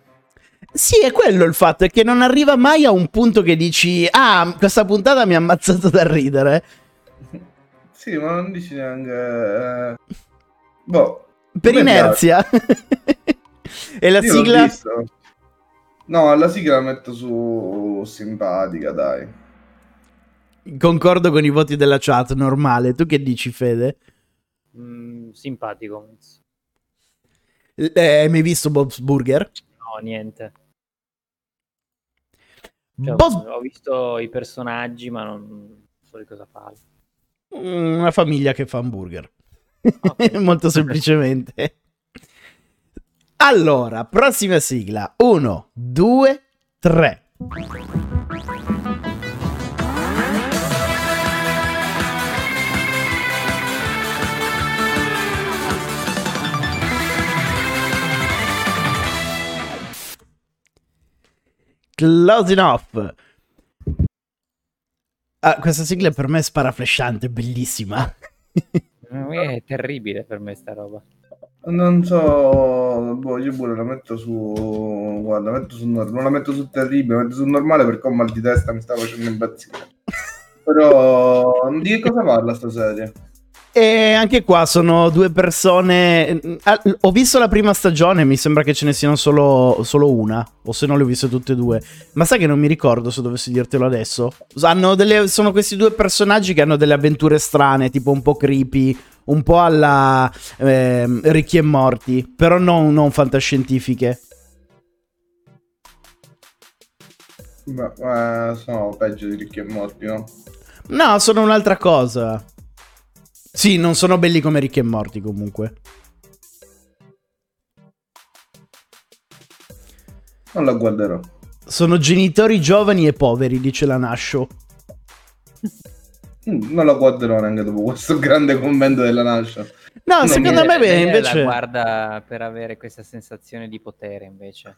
Sì, è quello il fatto, è che non arriva mai a un punto che dici ah, questa puntata mi ha ammazzato da ridere. Sì, ma non dici neanche... Eh... Boh. Per inerzia. E la io sigla? No, la sigla la metto su simpatica, dai. Concordo con i voti della chat, normale. Tu che dici, Fede? Mm, simpatico. Eh, hai mai visto Bob's Burger? No, niente. Cioè, Bob... Ho visto i personaggi, ma non so di cosa parlo. Una famiglia che fa hamburger. Okay. Molto semplicemente. Allora, prossima sigla. Uno, due, tre. Closing off. Ah, questa sigla per me è sparaflesciante, bellissima. È terribile per me sta roba. Non so, boh, io pure la metto su, guarda, la metto su nor- non la metto su terribile, la metto su normale perché ho mal di testa, mi sta facendo impazzire. Però di che cosa parla sta serie? E anche qua sono due persone. Ah, ho visto la prima stagione, mi sembra che ce ne siano solo, solo una, o se no le ho viste tutte e due. Ma sai che non mi ricordo, se dovessi dirtelo adesso. Hanno delle, sono questi due personaggi che hanno delle avventure strane, tipo un po' creepy, un po' alla eh, Rick e Morty, però non, non fantascientifiche. Ma eh, sono peggio di Rick e Morty, no? No, sono un'altra cosa. Sì, non sono belli come Rick e Morty comunque. Non la guarderò. Sono genitori giovani e poveri, dice la Nascio. Non la guarderò neanche dopo questo grande commento della Nascio. No, non secondo mi... me beh, invece... La guarda per avere questa sensazione di potere invece.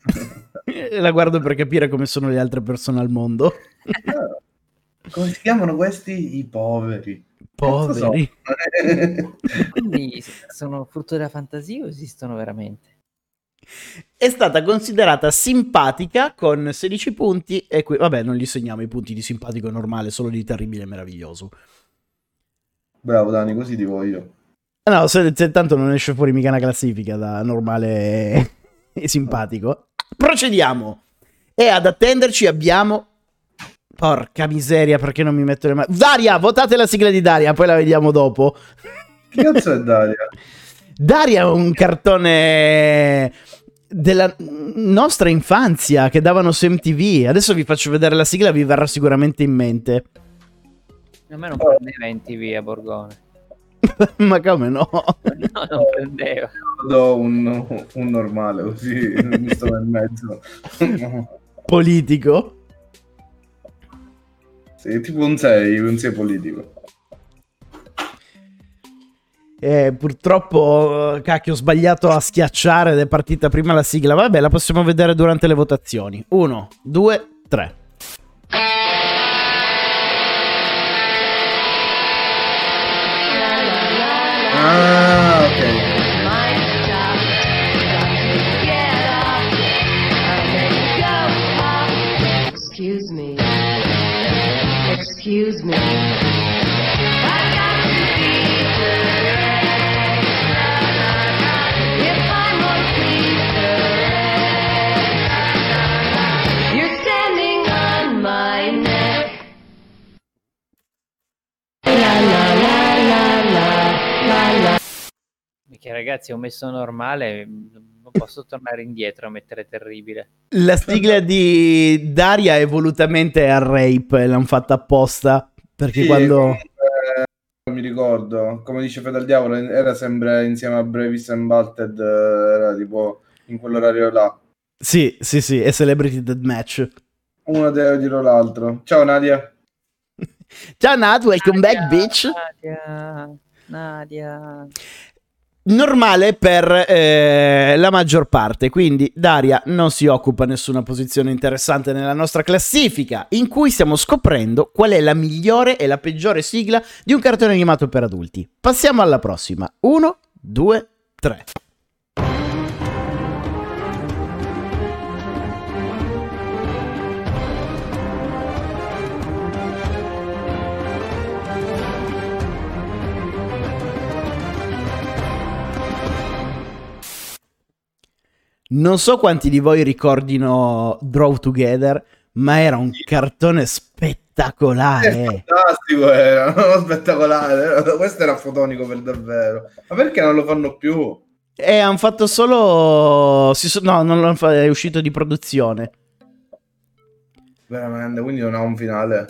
La guardo per capire come sono le altre persone al mondo. Come si chiamano questi? I poveri. Poveri. Quindi sono frutto della fantasia o esistono veramente? È stata considerata simpatica con sedici punti e qui vabbè non gli segniamo i punti di simpatico normale, solo di terribile e meraviglioso. Bravo Dani, così ti voglio. No, se, se tanto non esce fuori mica una classifica da normale e, e simpatico. Procediamo. E ad attenderci abbiamo... Porca miseria, perché non mi metto le mani? Daria, votate la sigla di Daria, poi la vediamo dopo. Che cazzo è Daria? Daria è un cartone della nostra infanzia che davano su M T V. Adesso vi faccio vedere la sigla, vi verrà sicuramente in mente. A me non prendeva M T V a Borgone. Ma come no? No, non prendeva. Do un, un normale così, mi sto nel mezzo. Politico? Tipo non sei, non sei politico. Eh, purtroppo, cacchio, ho sbagliato a schiacciare ed è partita prima la sigla. Vabbè, la possiamo vedere durante le votazioni. Uno, due, tre. Ah, ok. Excuse me. You're standing on my neck. Perché ragazzi, ho messo normale, non posso tornare indietro a mettere terribile. La sigla di Daria è volutamente a rape, l'hanno fatta apposta perché sì, quando eh, mi ricordo, come dice Fede al Diavolo, era sempre insieme a Beavis and Butt-Head, era tipo in quell'orario là. Sì, sì, sì, e Celebrity Deathmatch. Uno deve dire l'altro. Ciao Nadia. Ciao Nadia, welcome Nadia, back bitch. Nadia. Nadia. Normale per eh, la maggior parte, quindi Daria non si occupa nessuna posizione interessante nella nostra classifica, in cui stiamo scoprendo qual è la migliore e la peggiore sigla di un cartone animato per adulti. Passiamo alla prossima. Uno, due, tre. Non so quanti di voi ricordino Draw Together, ma era un cartone spettacolare. È fantastico, era uno spettacolare. Questo era fotonico per davvero. Ma perché non lo fanno più? Eh, hanno fatto solo... Si so... No, non l'hanno fatto, è uscito di produzione. Veramente, quindi non ha un finale.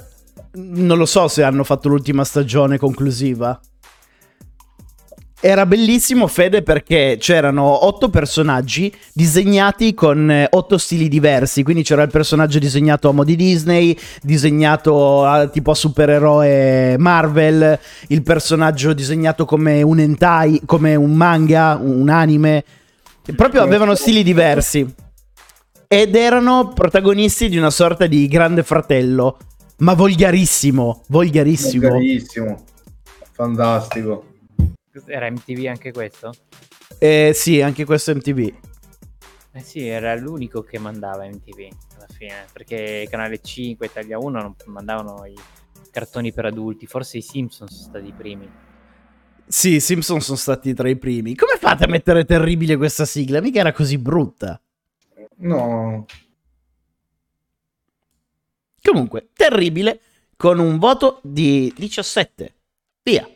non lo so se hanno fatto l'ultima stagione conclusiva. Era bellissimo, Fede, perché c'erano otto personaggi disegnati con otto stili diversi. Quindi c'era il personaggio disegnato a mo' di Disney, disegnato a, tipo a supereroe Marvel, il personaggio disegnato come un hentai, come un manga, un anime. Proprio avevano stili diversi. Ed erano protagonisti di una sorta di Grande Fratello, ma volgarissimo, volgarissimo. Volgarissimo, fantastico. Era M T V anche questo? Eh sì, anche questo M T V. Eh sì, era l'unico che mandava M T V alla fine, perché Canale cinque, Italia uno non mandavano i cartoni per adulti. Forse i Simpsons sono stati i primi. Sì, i Simpsons sono stati tra i primi. Come fate a mettere terribile questa sigla? Mica era così brutta. No. Comunque, terribile con un voto di diciassette. Via.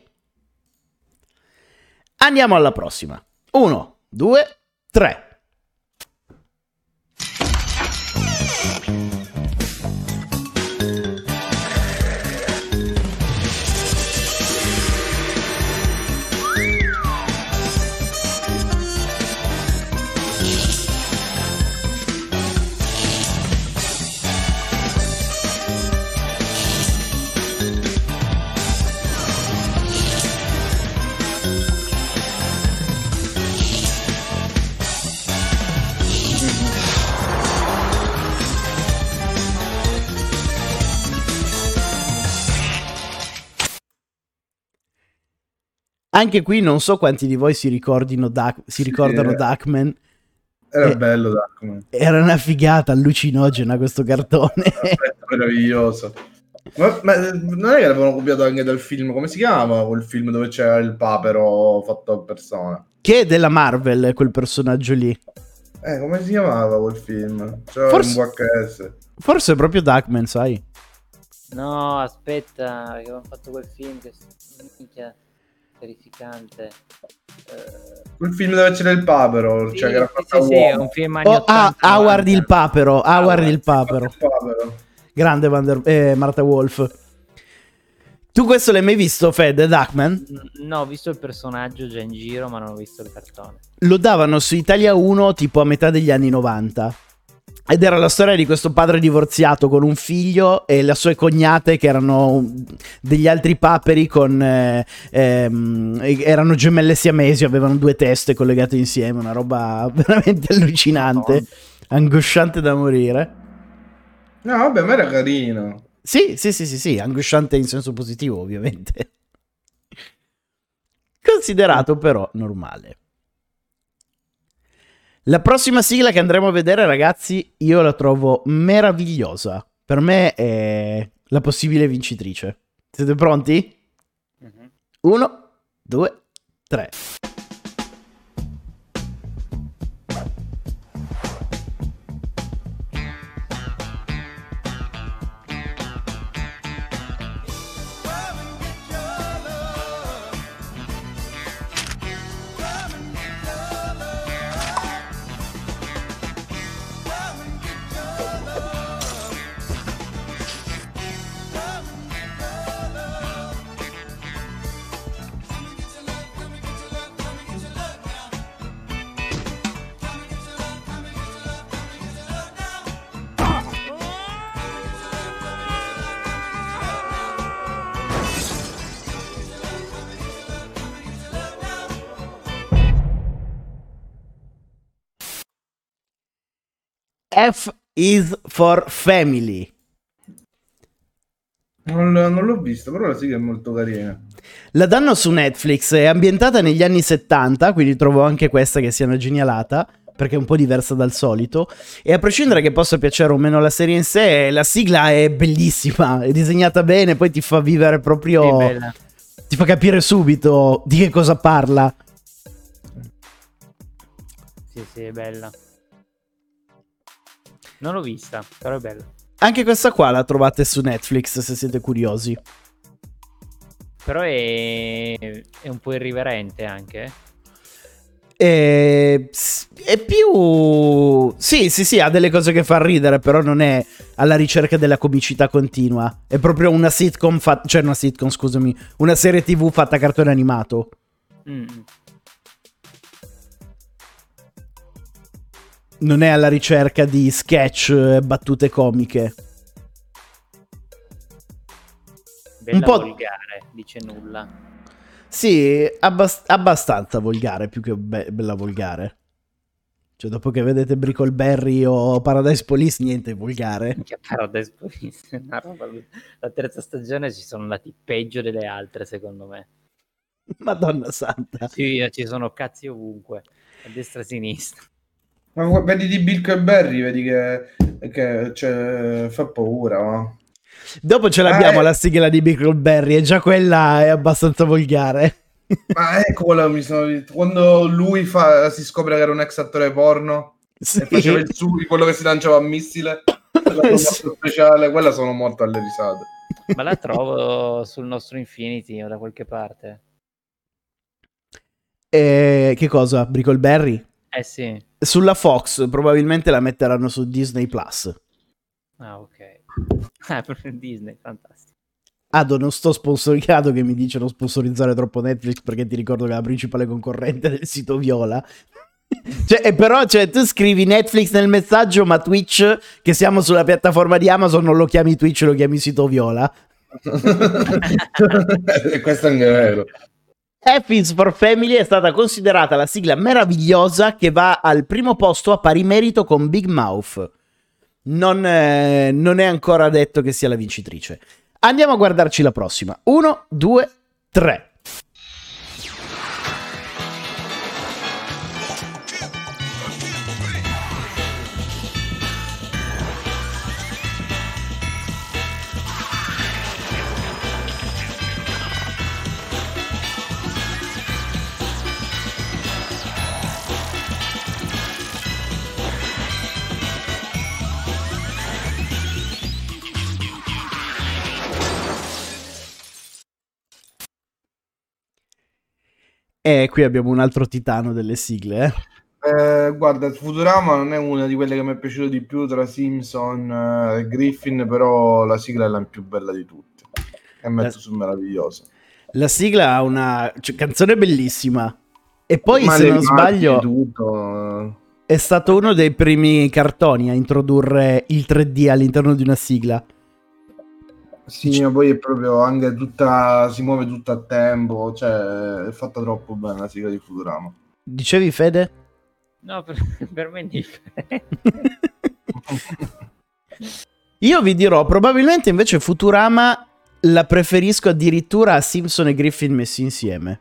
Andiamo alla prossima. Uno, due, tre. Anche qui non so quanti di voi si ricordino Duck, si ricordano sì, Duckman. Era eh, bello Duckman. Era una figata allucinogena questo cartone. Aspetta, meraviglioso. Ma, ma non è che l'avevano copiato anche dal film, come si chiama quel film dove c'era il papero fatto a persona? Che è della Marvel quel personaggio lì. Eh, come si chiamava quel film? C'era forse, un V H S. Forse è proprio Duckman, sai? No, aspetta, perché avevano fatto quel film che minchia. Terrificante. Quel film dove c'era il papero, sì, cioè che era sì, fatto sì, uomo. Sì, un film anni oh, ah, Howard il papero, Howard il papero. Grande Vander, eh, Martha Wolf. Tu questo l'hai mai visto, Fede, Duckman? No, ho visto il personaggio già in giro, ma non ho visto il cartone. Lo davano su Italia uno tipo a metà degli anni novanta. Ed era la storia di questo padre divorziato con un figlio e le sue cognate che erano degli altri paperi con eh, ehm, erano gemelle siamesi, avevano due teste collegate insieme, una roba veramente allucinante, no. Angosciante da morire. No, vabbè, ma era carino. Sì, sì, sì, sì, sì, angosciante in senso positivo, ovviamente. Considerato però normale. La prossima sigla che andremo a vedere, ragazzi, io la trovo meravigliosa. Per me è la possibile vincitrice. Siete pronti? Mm-hmm. Uno, due, tre. F is for Family. Non, non l'ho visto, però la sigla è molto carina. La danno su Netflix, è ambientata negli anni settanta, quindi trovo anche questa che sia una genialata, perché è un po' diversa dal solito. E a prescindere che possa piacere o meno la serie in sé, la sigla è bellissima, è disegnata bene, poi ti fa vivere proprio... Bella. Ti fa capire subito di che cosa parla. Sì, sì, è bella. Non l'ho vista, però è bella. Anche questa qua la trovate su Netflix, se siete curiosi. Però è, è un po' irriverente anche. E, è più sì sì sì ha delle cose che fa ridere, però non è alla ricerca della comicità continua, è proprio una sitcom fa- cioè una sitcom scusami una serie tv fatta cartone animato. mm. Non è alla ricerca di sketch, battute comiche. Bella un po' volgare, dice nulla. Sì, abbast- abbastanza volgare, più che be- bella volgare. Cioè, dopo che vedete Brickleberry o Paradise Police, niente volgare. Che Paradise Police è una roba. La terza stagione ci sono andati peggio delle altre, secondo me. Madonna santa. Sì, ci sono cazzi ovunque, a destra e a sinistra. Ma vedi di Brickleberry, vedi che, che cioè, fa paura, ma... Dopo ce l'abbiamo ah, la sigla di Brickleberry, e già quella è abbastanza volgare. Ma ecco, mi sono... quando lui fa... si scopre che era un ex attore porno, sì. E faceva il suri, quello che si lanciava a missile, la sì. speciale, quella sono morto alle risate. Ma la trovo sul nostro Infinity o da qualche parte. E... che cosa? Brickleberry? Eh sì. Sulla Fox, probabilmente la metteranno su Disney Plus. Ah, ok. Ah, proprio Disney, fantastico. Ado, non sto sponsorizzato, che mi dice non sponsorizzare troppo Netflix, perché ti ricordo che è la principale concorrente del sito viola. Cioè, però cioè, tu scrivi Netflix nel messaggio, ma Twitch, che siamo sulla piattaforma di Amazon, non lo chiami Twitch, lo chiami sito viola. Questo è vero. F is for Family è stata considerata la sigla meravigliosa che va al primo posto a pari merito con Big Mouth. Non, eh, non è ancora detto che sia la vincitrice. Andiamo a guardarci la prossima. Uno, due, tre. E qui abbiamo un altro titano delle sigle. Eh? Eh, guarda, Futurama non è una di quelle che mi è piaciuto di più tra Simpson e Griffin, però la sigla è la più bella di tutte. E metto la... su meravigliosa. La sigla ha una cioè, canzone bellissima. E poi, ma se non sbaglio, tutto... è stato uno dei primi cartoni a introdurre il tre D all'interno di una sigla. Sì, ma poi è proprio anche tutta, si muove tutta a tempo, cioè è fatta troppo bene la sigla di Futurama. Dicevi, Fede? No, per, per me niente. Io vi dirò, probabilmente invece Futurama la preferisco addirittura a Simpson e Griffin messi insieme.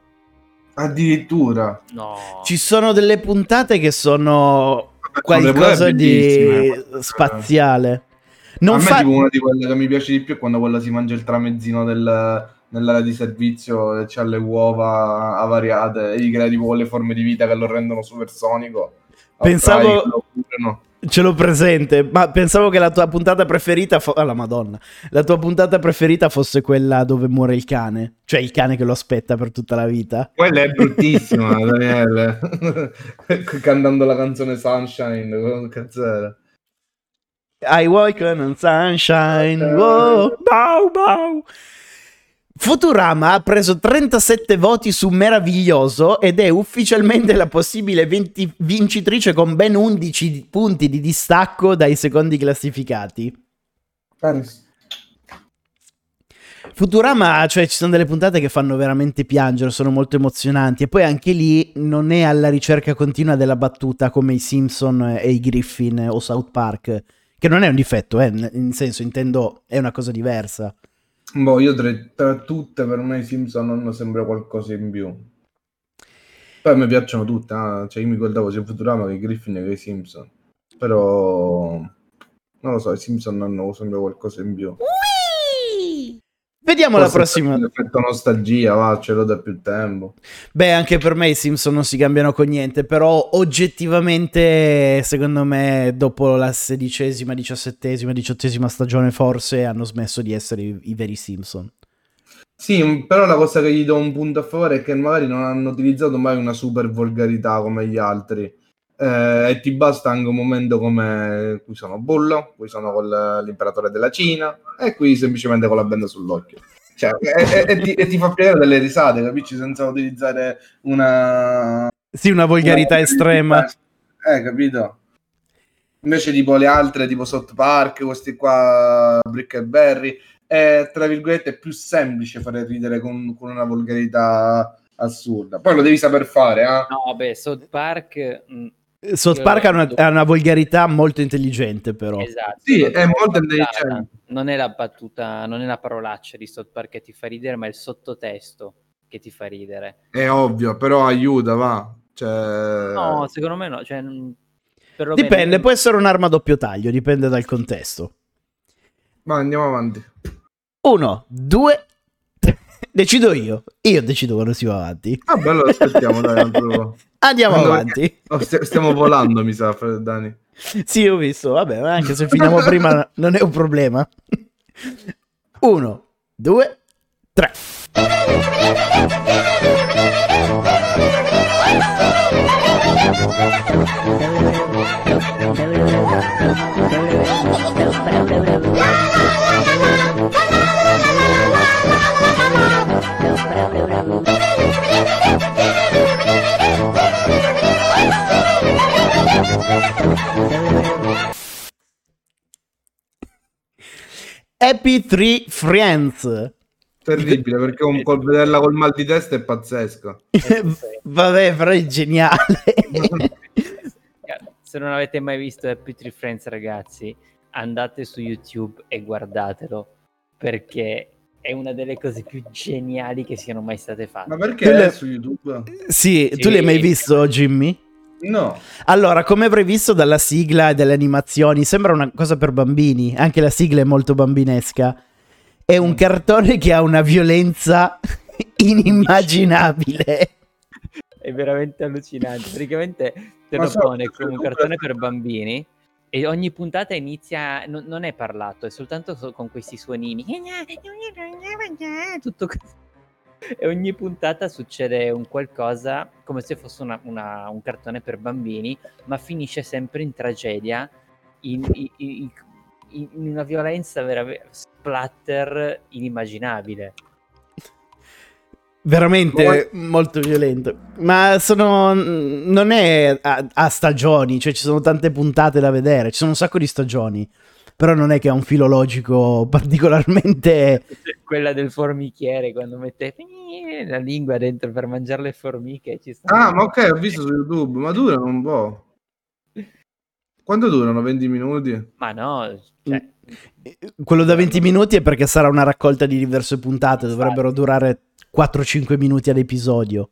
Addirittura? No. Ci sono delle puntate che sono qualcosa di spaziale. Non a me fa... tipo una di quelle che mi piace di più è quando quella si mangia il tramezzino del, nell'area di servizio e c'ha le uova avariate e gli crea tipo le forme di vita che lo rendono supersonico. Pensavo no. Ce l'ho presente, ma pensavo che la tua puntata preferita fo... alla Madonna, la tua puntata preferita fosse quella dove muore il cane, cioè il cane che lo aspetta per tutta la vita. Quella è bruttissima, Daniele. Cantando la canzone Sunshine, cazzo era? I walk on sunshine. Wow, bow, bow. Futurama ha preso trentasette voti su meraviglioso ed è ufficialmente la possibile venti- vincitrice con ben undici punti di distacco dai secondi classificati. Paris. Futurama, cioè ci sono delle puntate che fanno veramente piangere, sono molto emozionanti, e poi anche lì non è alla ricerca continua della battuta come i Simpson e i Griffin o South Park. Che non è un difetto, eh, in senso, intendo, è una cosa diversa. Boh, io tra, tra tutte, per me i Simpson hanno sempre qualcosa in più. Poi a me piacciono tutte, eh? Cioè io mi guardavo sia Futurama che i Griffin che i Simpson. Però, non lo so, i Simpson hanno sempre qualcosa in più. Whee! Vediamo forse la prossima. L'effetto nostalgia, va, ce l'ho da più tempo. Beh, anche per me i Simpson non si cambiano con niente, però oggettivamente, secondo me, dopo la sedicesima, diciassettesima, diciottesima stagione forse hanno smesso di essere i, i veri Simpson. Sì, però la cosa che gli do un punto a favore è che magari non hanno utilizzato mai una super volgarità come gli altri. Eh, e ti basta anche un momento come qui sono Bullo, qui sono con l'imperatore della Cina e qui semplicemente con la benda sull'occhio. Cioè, e, e, e, ti, e ti fa piacere delle risate, capisci? Senza utilizzare una... Sì, una volgarità una... estrema. Eh, capito? Invece tipo le altre, tipo South Park, questi qua, Brickleberry, è, tra virgolette, più semplice fare ridere con, con una volgarità assurda. Poi lo devi saper fare, eh? No, vabbè, South Park... Mh. South Park ha una, una volgarità molto intelligente, però esatto, sì, è molto intelligente. Non è la battuta, non è la parolaccia di South Park che ti fa ridere, ma è il sottotesto che ti fa ridere. È ovvio, però aiuta, va. Cioè... No, secondo me no. Cioè, perlomeno... Dipende, può essere un'arma a doppio taglio, dipende dal contesto. Ma andiamo avanti. Uno, due, tre. Decido io. Io decido quando si va avanti. Ah, bello, aspettiamo, dai, altro... Andiamo allora, avanti. Stiamo volando, mi sa, Dani. Sì, ho visto. Vabbè, anche se finiamo prima non è un problema. Uno, due, tre. Happy Tree Friends. Terribile, perché un col vederla col mal di testa è pazzesco. Vabbè, però è geniale. Se non avete mai visto Happy Tree Friends, ragazzi, andate su YouTube e guardatelo, perché è una delle cose più geniali che siano mai state fatte. Ma perché le... è su YouTube? Sì, sì, tu l'hai mai visto, Jimmy? No. Allora, come avrei visto dalla sigla e dalle animazioni, sembra una cosa per bambini. Anche la sigla è molto bambinesca. È un cartone che ha una violenza inimmaginabile. È veramente allucinante. Praticamente te lo pone come un cartone per bambini e ogni puntata inizia, no, non è parlato, è soltanto con questi suonini. Tutto così. E ogni puntata succede un qualcosa come se fosse una, una, un cartone per bambini, ma finisce sempre in tragedia, in, in, in, in una violenza veramente splatter inimmaginabile. Veramente Mo- molto violento. Ma sono, non è a, a stagioni, cioè ci sono tante puntate da vedere, ci sono un sacco di stagioni. Però non è che ha un filo logico particolarmente... Quella del formichiere, quando mette la lingua dentro per mangiare le formiche. Ci stanno... Ah, ma ok, ho visto su YouTube, ma durano un po'. Quanto durano? venti minuti? Ma no, cioè... Quello da venti minuti è perché sarà una raccolta di diverse puntate, dovrebbero durare quattro cinque minuti ad episodio.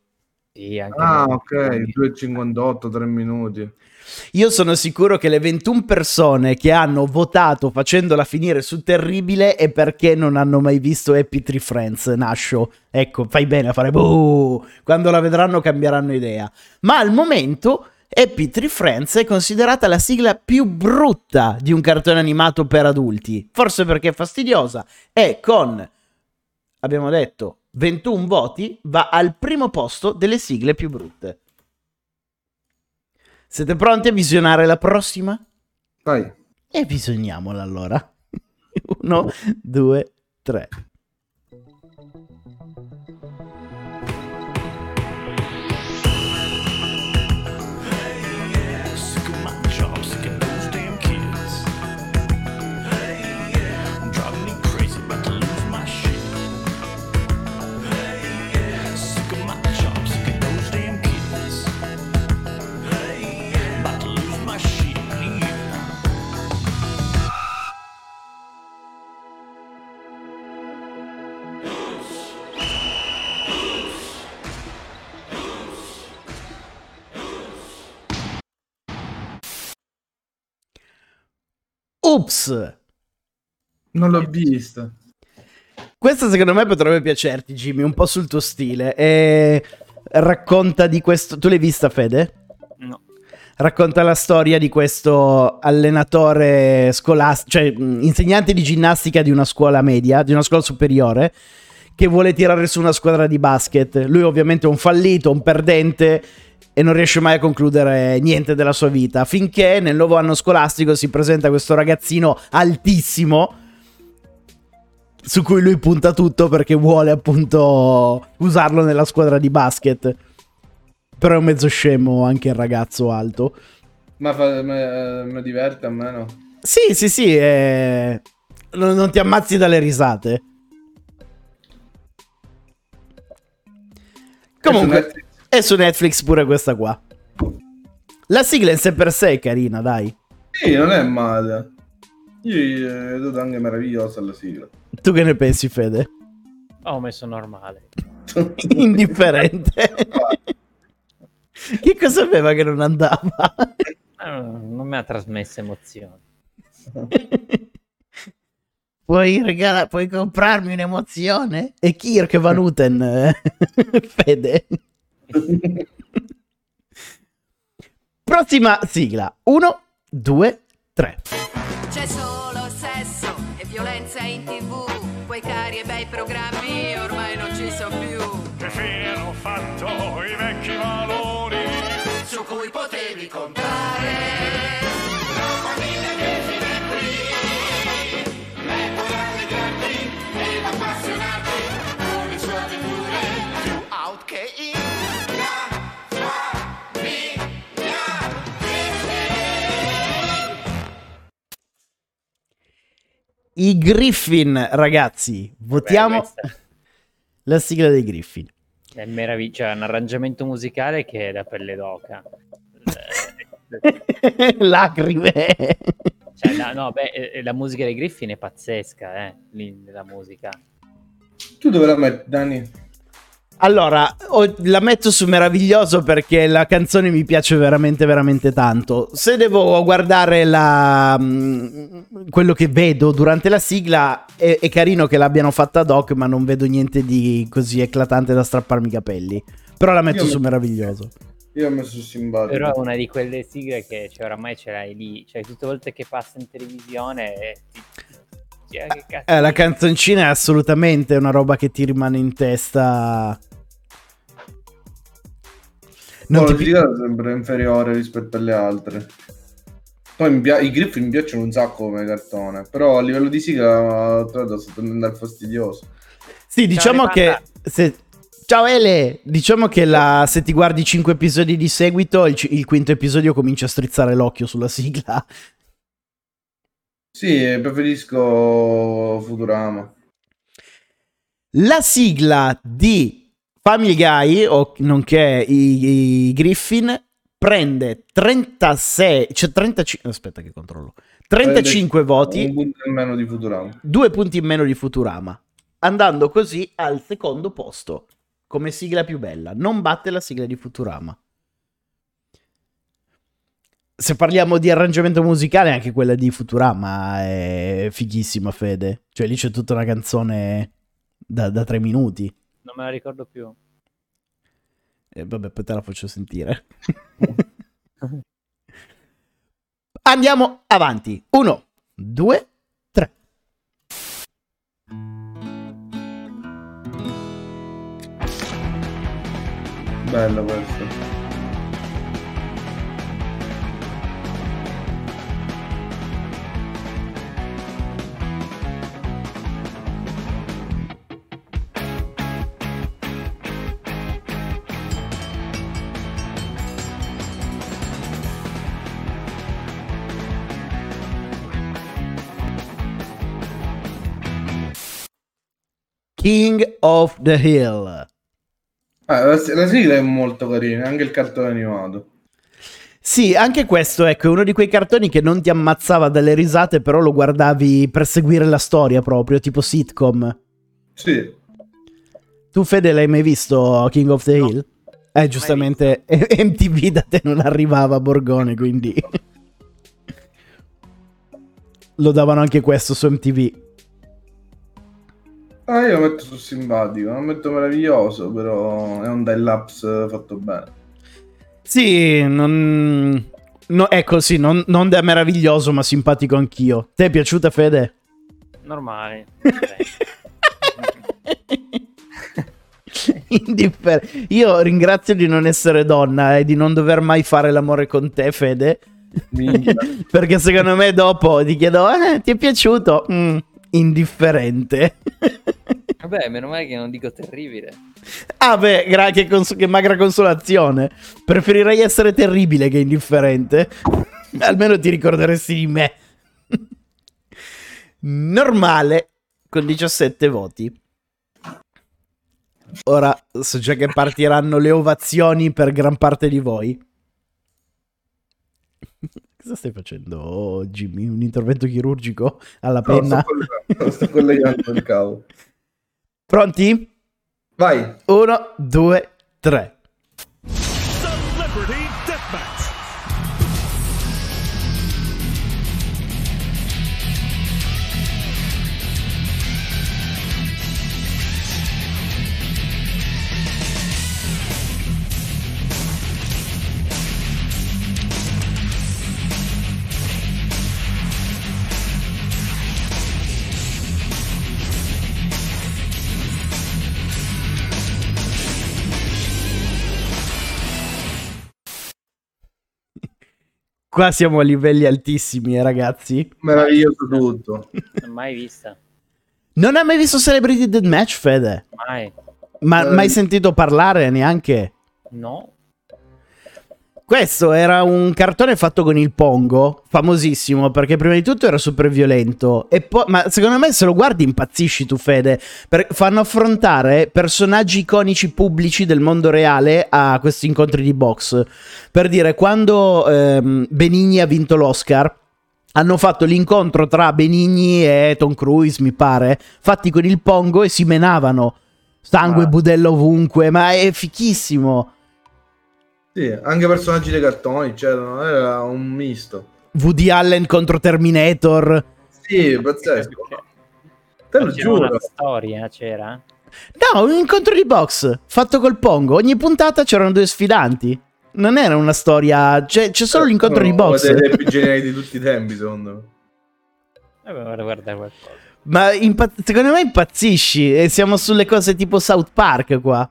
Sì, anche ah, ok, due cinquantotto, tre minuti. Io sono sicuro che le ventuno persone che hanno votato facendola finire su Terribile è perché non hanno mai visto Happy Tree Friends. Nascio, ecco, fai bene a fare buh! Quando la vedranno cambieranno idea. Ma al momento Happy Tree Friends è considerata la sigla più brutta di un cartone animato per adulti. Forse perché è fastidiosa. E con, abbiamo detto, ventuno voti va al primo posto delle sigle più brutte. Siete pronti a visionare la prossima? Vai. E visioniamola allora. Uno, due, tre. Oops. Non l'ho vista. Questa secondo me potrebbe piacerti, Jimmy, un po' sul tuo stile. E racconta di questo... Tu l'hai vista, Fede? No. Racconta la storia di questo allenatore scolastico, cioè insegnante di ginnastica di una scuola media, di una scuola superiore, che vuole tirare su una squadra di basket. Lui ovviamente è un fallito, un perdente, e non riesce mai a concludere niente della sua vita, finché nel nuovo anno scolastico si presenta questo ragazzino altissimo su cui lui punta tutto perché vuole appunto usarlo nella squadra di basket. Però è un mezzo scemo anche il ragazzo alto. Ma fa, me, me diverte a me, no? Sì, sì, sì, eh... non, non ti ammazzi dalle risate. Comunque, è su Netflix pure questa qua. La sigla in sé per sé è carina, dai. Sì, non è male. Io è tutta anche meravigliosa la sigla. Tu che ne pensi, Fede? Ho messo normale. Indifferente. Che cosa aveva che non andava? Non, non mi ha trasmesso emozioni. Puoi, regala- puoi comprarmi un'emozione? E Kirk Van Houten, Fede. Prossima sigla. Uno, due, tre. C'è solo sesso e violenza in tv. Quei cari e bei programmi ormai non ci sono più. Che fine hanno fatto i vecchi valori su cui potevi contare. La famiglia che fino è qui, l'epoca dei grandi ed appassionati, con le sue avventure più out che in. La famiglia. I Griffin, ragazzi, votiamo. Beh, la sigla dei Griffin. È meraviglioso, cioè, un arrangiamento musicale che è da pelle d'oca. Lacrime. Cioè, no, no, beh, la musica dei Griffin è pazzesca, eh, lì, la musica. Tu dove la metti, Dani? Allora, ho, la metto su meraviglioso perché la canzone mi piace veramente, veramente tanto. Se devo guardare la, quello che vedo durante la sigla, è, è carino che l'abbiano fatta ad hoc, ma non vedo niente di così eclatante da strapparmi i capelli. Però la metto io su me... meraviglioso. Io ho messo simpatico. Però è una di quelle sigle che, cioè, oramai ce l'hai lì. Cioè, tutte le volte che passa in televisione... È... Cioè, che cazzo eh, la canzoncina è assolutamente una roba che ti rimane in testa... No, la sigla pi- sembra inferiore rispetto alle altre. Poi mi pia- i Griffin mi piacciono un sacco come cartone, però a livello di sigla sto tornando al fastidioso. Sì, diciamo ciao, che se... ciao Ele, diciamo che la... se ti guardi cinque episodi di seguito, il, c- il quinto episodio comincia a strizzare l'occhio sulla sigla. Sì, preferisco Futurama. La sigla di Family Guy, o nonché i, i Griffin, prende trentasei, cioè trentacinque, aspetta che controllo, trentacinque prende voti, un punto in meno di Futurama. Due punti in meno di Futurama, andando così al secondo posto come sigla più bella, non batte la sigla di Futurama. Se parliamo di arrangiamento musicale, anche quella di Futurama è fighissima, Fede, cioè lì c'è tutta una canzone da, da tre minuti. Non me la ricordo più. Eh, vabbè, poi te la faccio sentire. Andiamo avanti. Uno, due, tre. Bello questo. King of the Hill. Ah, la, la sigla è molto carina, anche il cartone animato. Sì, anche questo, ecco, è uno di quei cartoni che non ti ammazzava dalle risate, però lo guardavi per seguire la storia proprio, tipo sitcom. Sì. Tu, Fede, l'hai mai visto King of the no. Hill? Eh, giustamente M T V da te non arrivava a Borgone, quindi... lo davano anche questo su M T V. Ah, io lo metto su simpatico, lo metto meraviglioso, però è un dial-ups fatto bene. Sì, non... No, ecco, sì, non, non da meraviglioso, ma simpatico anch'io. Te è piaciuta, Fede? Normale. indiffer- Io ringrazio di non essere donna e di non dover mai fare l'amore con te, Fede. Perché secondo me dopo ti chiedo eh, ti è piaciuto? Mm, indifferente. Vabbè, meno male che non dico terribile. Ah beh, gra- che, cons- che magra consolazione. Preferirei essere terribile che indifferente. Almeno ti ricorderesti di me. Normale con diciassette voti. Ora so già che partiranno le ovazioni per gran parte di voi. Cosa stai facendo oggi? Oh, un intervento chirurgico alla penna? No, sto, collegando, sto collegando il cavo. Pronti? Vai. Uno, due, tre. Celebrity Deathmatch. Qua siamo a livelli altissimi, eh, ragazzi. Meraviglioso tutto. Non mai vista. Non hai mai visto Celebrity Deathmatch, Fede? Mai. Ma eh. mai sentito parlare neanche? No. Questo era un cartone fatto con il Pongo, famosissimo, perché prima di tutto era super violento. E poi, ma secondo me se lo guardi impazzisci tu, Fede. Per, fanno affrontare personaggi iconici pubblici del mondo reale a questi incontri di box. Per dire, quando ehm, Benigni ha vinto l'Oscar, hanno fatto l'incontro tra Benigni e Tom Cruise, mi pare, fatti con il Pongo e si menavano. Sangue, ah. budello ovunque, ma è fichissimo. Sì, anche personaggi dei cartoni, cioè era un misto. Woody Allen contro Terminator. Sì, pazzesco. Te lo giuro. C'era una storia, c'era? No, un incontro di box fatto col Pongo. Ogni puntata c'erano due sfidanti. Non era una storia, c'è, c'è solo eh, l'incontro no, di box. Uno dei più geniali di tutti i tempi, secondo me. Vabbè, guarda, guarda qualcosa. Ma impatt- secondo me impazzisci e siamo sulle cose tipo South Park qua.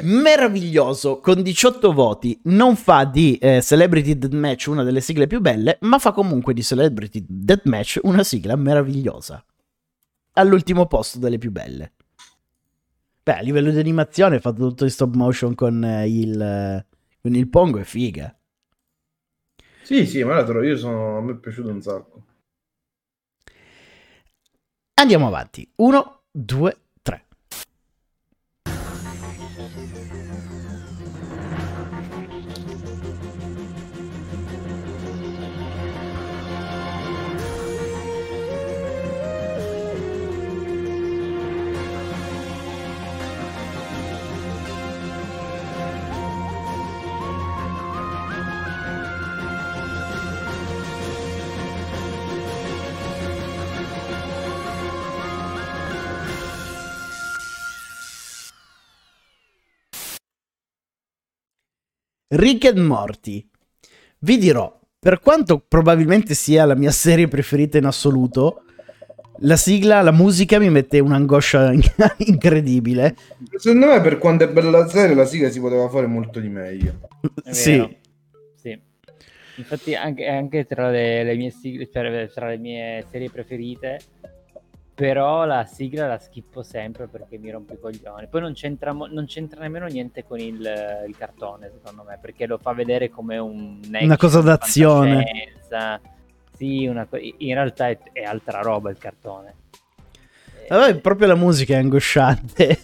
Meraviglioso, con diciotto voti. Non fa di eh, Celebrity Deathmatch una delle sigle più belle, ma fa comunque di Celebrity Deathmatch una sigla meravigliosa. All'ultimo posto delle più belle. Beh, a livello di animazione fa tutto in stop motion con eh, il eh, con il Pongo, è figa. Sì, sì, ma io sono, a me è piaciuto un sacco. Andiamo avanti. Uno, due, tre. Rick and Morty. Vi dirò, per quanto probabilmente sia la mia serie preferita in assoluto, la sigla, la musica mi mette un'angoscia incredibile. Secondo me, per quanto è bella la serie, la sigla si poteva fare molto di meglio. Sì. Sì. Infatti anche, anche tra le, le mie sigle, tra, tra le mie serie preferite, però la sigla la schippo sempre perché mi rompo i coglioni. Poi non c'entra, mo- non c'entra nemmeno niente con il, il cartone, secondo me, perché lo fa vedere come un una cosa d'azione. Sì, una co- in realtà è, è altra roba il cartone. Allora, e... proprio la musica è angosciante.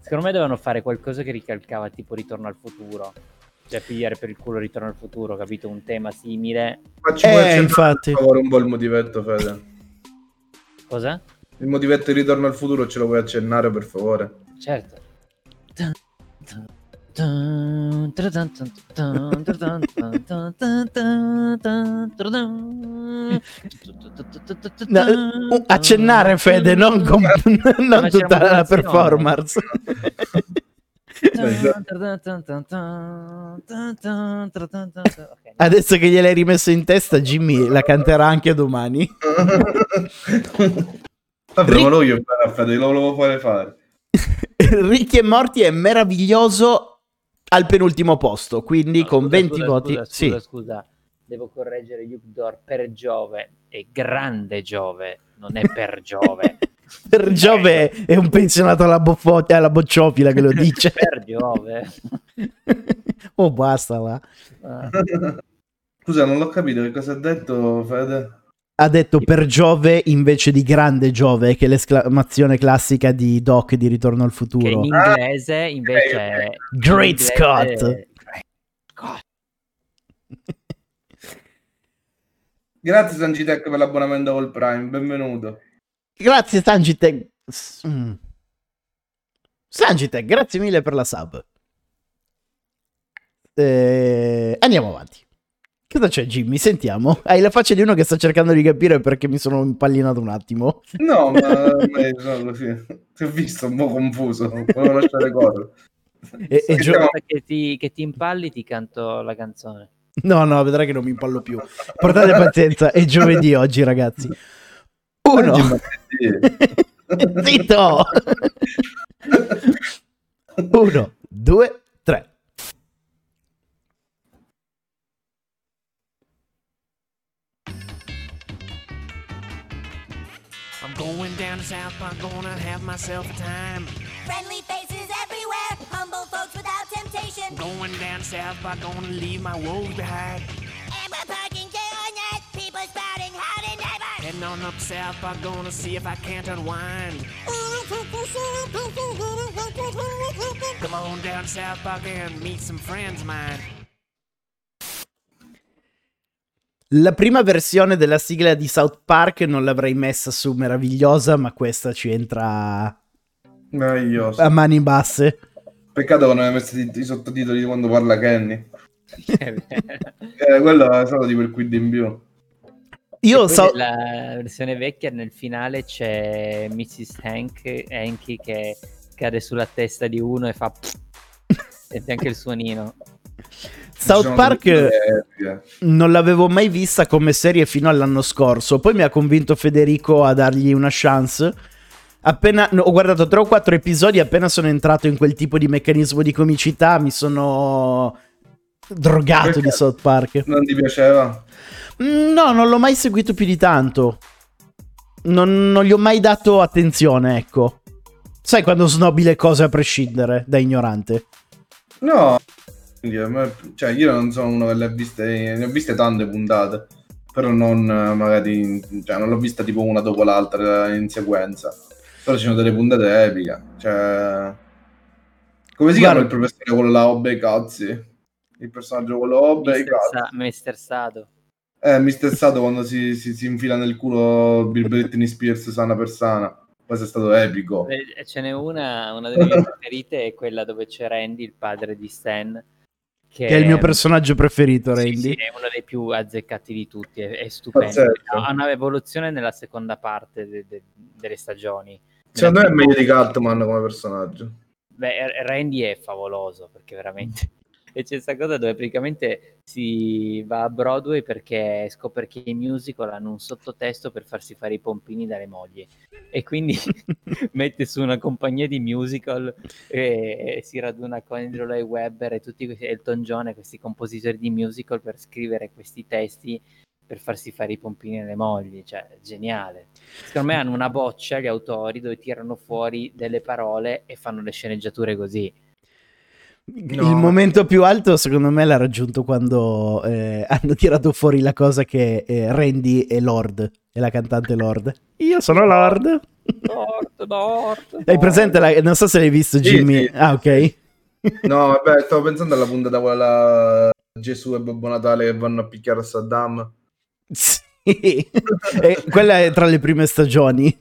Secondo me dovevano fare qualcosa che ricalcava tipo Ritorno al futuro. Cioè pigliare per il culo Ritorno al futuro, capito? Un tema simile. Facci eh, infatti. Per favore, un po' il motivetto, Fede. Cosa? Il motivetto di Ritorno al futuro ce lo vuoi accennare, per favore? Certo. No, accennare, Fede, non, com- non tutta la performance. Adesso che gliel'hai rimesso in testa, Jimmy la canterà anche domani. Vabbè, Rick... ma lo io lo volevo fare fare Rick e Morty è meraviglioso al penultimo posto, quindi no, con scusa, venti scusa, voti. Scusa, sì. scusa, scusa, devo correggere Yukdor, per Giove è grande Giove, non è per Giove. Per Giove eh. è un pensionato alla, boffo- alla bocciofila che lo dice. Per Giove. Oh, basta là. Ah. Scusa, non l'ho capito, che cosa ha detto Fede? Ha detto per Giove invece di grande Giove, che è l'esclamazione classica di Doc di Ritorno al Futuro. Che in inglese invece è Great Scott. Great Scott. Grazie Sangitec per l'abbonamento col Prime, benvenuto. Grazie Sangitec. Mm. Sangitec, grazie mille per la sub. Eh, andiamo avanti. Cosa c'è Jimmy? Sentiamo. Hai la faccia di uno che sta cercando di capire perché mi sono impallinato un attimo. No, ma, ma sono così. Ti ho visto un po' confuso. Volevo lasciare correre. E, e Gio... che, ti, che ti impalli ti canto la canzone. No, no, vedrai che non mi impallo più. Portate pazienza, è giovedì oggi ragazzi. Uno. Zitto! Uno, due, tre. Going down to South Park, gonna have myself a time. Friendly faces everywhere, humble folks without temptation. Going down to South Park, gonna leave my woes behind. And we're parking chaos, people spouting howdy neighbor. Heading on up South Park, gonna see if I can't unwind. Come on down to South Park and meet some friends of mine. La prima versione della sigla di South Park non l'avrei messa su meravigliosa, ma questa ci entra meravigliosa a mani basse. Peccato che non hai messo i, i sottotitoli di quando parla Kenny. eh, quello è stato di quel quid in più. Io so... Nella versione vecchia nel finale c'è missus Hank, Hanky che cade sulla testa di uno e fa sente anche il suonino. South Park non l'avevo mai vista come serie fino all'anno scorso, poi mi ha convinto Federico a dargli una chance. Appena no, ho guardato tre o quattro episodi, appena sono entrato in quel tipo di meccanismo di comicità mi sono drogato. Perché di South Park non ti piaceva? No, non l'ho mai seguito più di tanto, non, non gli ho mai dato attenzione, ecco. Sai quando snobbi le cose a prescindere da ignorante? No. Cioè, io non sono uno che le ha viste, ne ho viste tante puntate, però non magari, cioè, non l'ho vista tipo una dopo l'altra in sequenza. Però ci sono delle puntate epiche. Cioè, come si chiama il professore quello là, Obbe i cazzi? Il personaggio quello Obbe i cazzi. Mister Sato. Eh, Mister Sato quando si, si, si infila nel culo Britney Spears sana per sana. Questo è stato epico. Ce n'è una, una delle mie preferite è quella dove c'è Randy, il padre di Stan. Che, che è il mio personaggio preferito, Randy. Sì, sì, è uno dei più azzeccati di tutti, è, è stupendo. Certo. Ha una evoluzione nella seconda parte de, de, delle stagioni. Secondo me è meglio di Cartman come personaggio. Beh, Randy è favoloso, perché veramente... E c'è questa cosa dove praticamente si va a Broadway perché scopre che i musical hanno un sottotesto per farsi fare i pompini dalle mogli. E quindi mette su una compagnia di musical e, e si raduna con Andrew Lloyd Webber e tutti questi, Elton John e questi compositori di musical per scrivere questi testi per farsi fare i pompini alle mogli. Cioè, geniale. Secondo me hanno una boccia gli autori dove tirano fuori delle parole e fanno le sceneggiature così. No. Il momento più alto secondo me l'ha raggiunto quando eh, hanno tirato fuori la cosa che eh, Randy è Lord, è la cantante Lord. Io sono Lord. Lord, Lord. Hai presente la... non so se l'hai visto Jimmy. Sì, sì. Ah, ok. No, vabbè, stavo pensando alla puntata quella Gesù e Babbo Natale che vanno a picchiare a Saddam. Sì. E quella è tra le prime stagioni.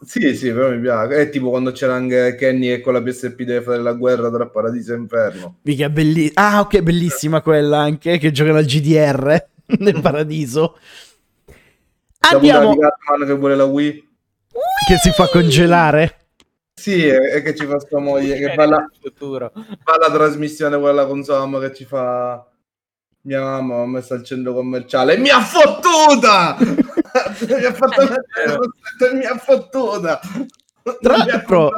Sì, sì, però mi piace. È tipo quando c'era anche Kenny che con la P S P deve fare la guerra tra Paradiso e Inferno. Mica bellissima. Ah, ok, bellissima quella anche, che giocano al G D R nel Paradiso. Andiamo. La Catman che vuole la Wii. Wii. Che si fa congelare. Sì, e che ci fa sua moglie, che fa la... fa la trasmissione quella con Sam che ci fa... Mia mamma ha messo al centro commerciale e mi ha fottuta! mi ha fatto mettere il rossetto e mi ha fottuta! Tra l'altro,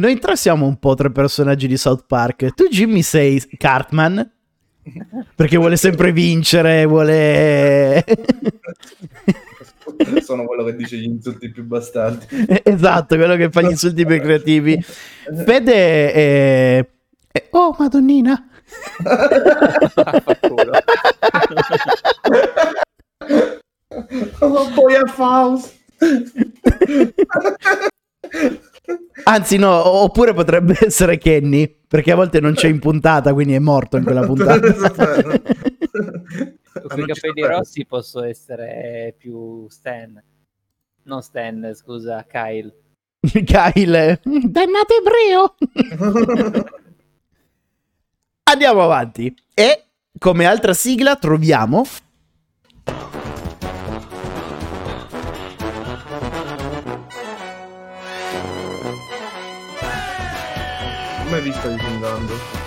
Noi tre siamo un po' tre personaggi di South Park. Tu, Jimmy, sei Cartman, perché vuole sempre vincere, vuole... Sono quello che dice gli insulti più bastardi. Esatto, quello che fa gli insulti più creativi. Fede è... è... oh, madonnina! Ma poi a Faust! Anzi no, oppure potrebbe essere Kenny, perché a volte non c'è in puntata, quindi è morto in quella puntata. Con i capelli rossi posso essere più Stan. Non Stan, scusa, Kyle. Kyle, dannato ebreo. Andiamo avanti. E come altra sigla troviamo... Come vi stai guidando?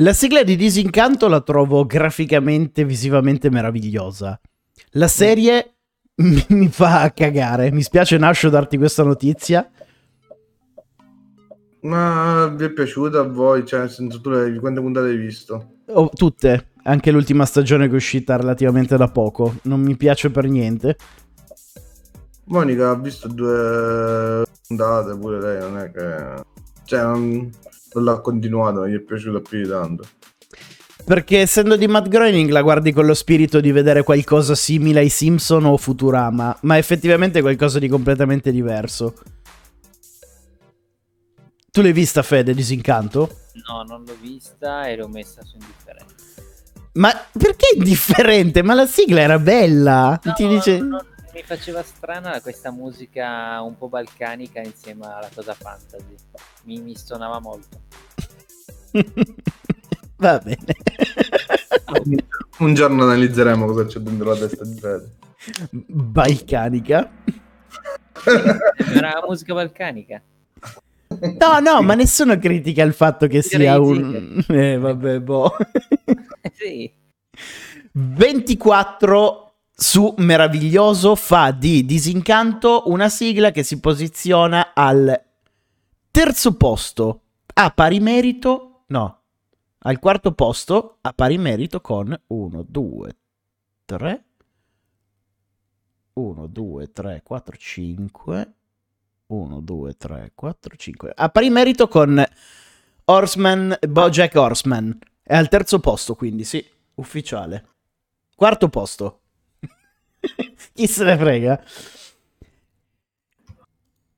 La sigla di Disincanto la trovo graficamente, visivamente meravigliosa. La serie mi, mi fa cagare. Mi spiace, Nascio, darti questa notizia. Ma vi è piaciuta a voi? Cioè, nel senso, tu le, quante puntate hai visto? Oh, tutte. Anche l'ultima stagione che è uscita relativamente da poco. Non mi piace per niente. Monica ha visto due puntate pure lei, non è che... Cioè... Non... l'ha continuata, non gli è piaciuta più di tanto, perché essendo di Matt Groening la guardi con lo spirito di vedere qualcosa simile ai Simpson o Futurama, ma effettivamente qualcosa di completamente diverso. Tu l'hai vista, Fede, Disincanto? No, non l'ho vista e l'ho messa su indifferente. Ma perché indifferente? Ma la sigla era bella, no, ti dice... no, no, mi faceva strana questa musica un po' balcanica insieme alla cosa fantasy, mi, mi stonava molto. Va bene. Un giorno analizzeremo cosa c'è dentro la testa di Fede. Balcanica? Era la musica balcanica. No, no, ma nessuno critica il fatto che sia un... Eh, vabbè, boh. Sì. ventiquattro su Meraviglioso fa di Disincanto una sigla che si posiziona al terzo posto a pari merito, no, al quarto posto a pari merito con uno, due, tre, uno, due, tre, quattro, cinque, uno, due, tre, quattro, cinque, a pari merito con Horseman, Bojack Horseman, è al terzo posto, quindi sì, ufficiale, quarto posto. Chi se ne frega.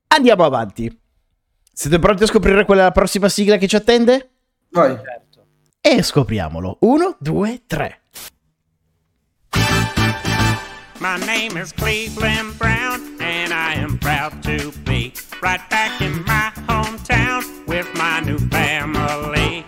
Andiamo avanti. Siete pronti a scoprire qual è la prossima sigla che ci attende? Vai. Certo. E scopriamolo. Uno, due, tre. My name is Cleveland Brown and I am proud to be right back in my hometown with my new family.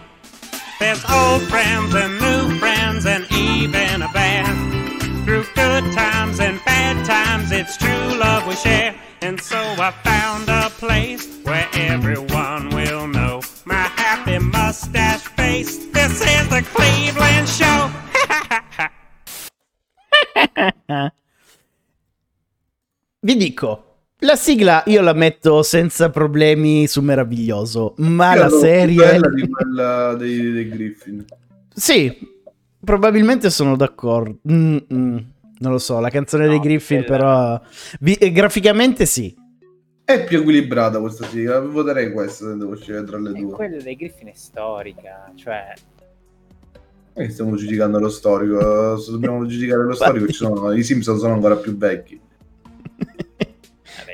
There's old friends and new friends and even a band. Through good times and bad times, it's true love we share. And so I found a place where everyone will know my happy mustache face. This is the Cleveland Show. Vi dico, la sigla io la metto senza problemi su Meraviglioso, ma io la serie... Bella di quella dei, dei Griffin. Sì. Probabilmente sono d'accordo. Mm-mm. Non lo so, la canzone no, dei Griffin però vi- graficamente sì, è più equilibrata questa sigla. Voterei questa se devo scegliere tra le e due. Quella dei Griffin è storica, cioè e stiamo giudicando lo storico. Se dobbiamo giudicare lo storico, ci sono... i Simpson sono ancora più vecchi.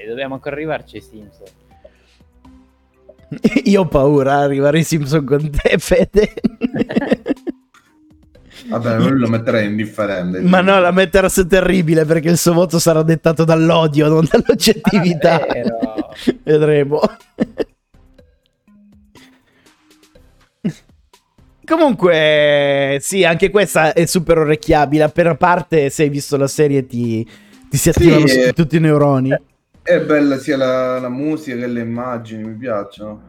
dobbiamo ancora arrivarci ai Simpson. Io ho paura a arrivare ai Simpson con te, Fede. Vabbè, non lo metterei indifferente. Ma no, la metterò su terribile, perché il suo voto sarà dettato dall'odio, non dall'oggettività. Ah, vedremo. Comunque, sì, anche questa è super orecchiabile. Per parte, se hai visto la serie, ti, ti si attivano sì, su tutti i neuroni. È bella sia la, la musica che le immagini, mi piacciono.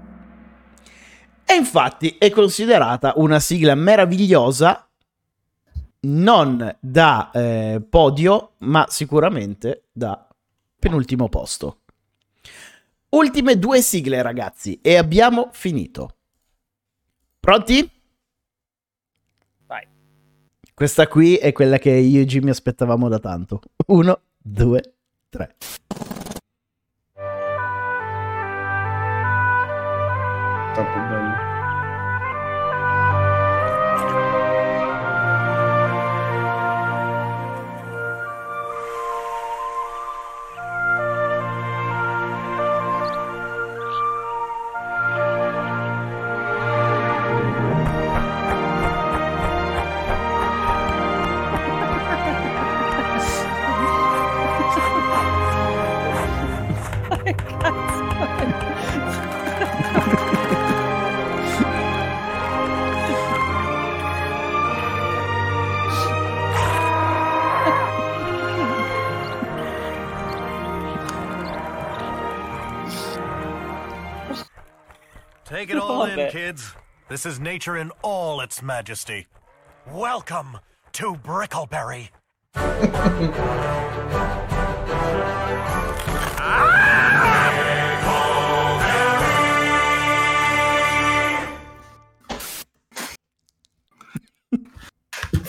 E infatti è considerata una sigla meravigliosa, non da eh, podio, ma sicuramente da penultimo posto. Ultime due sigle, ragazzi, e abbiamo finito. Pronti? Vai. Questa qui è quella che io e Jimmy aspettavamo da tanto. Uno, due, tre. Troppo bello. Take it all in, kids. This is nature in all its majesty. Welcome to Brickleberry.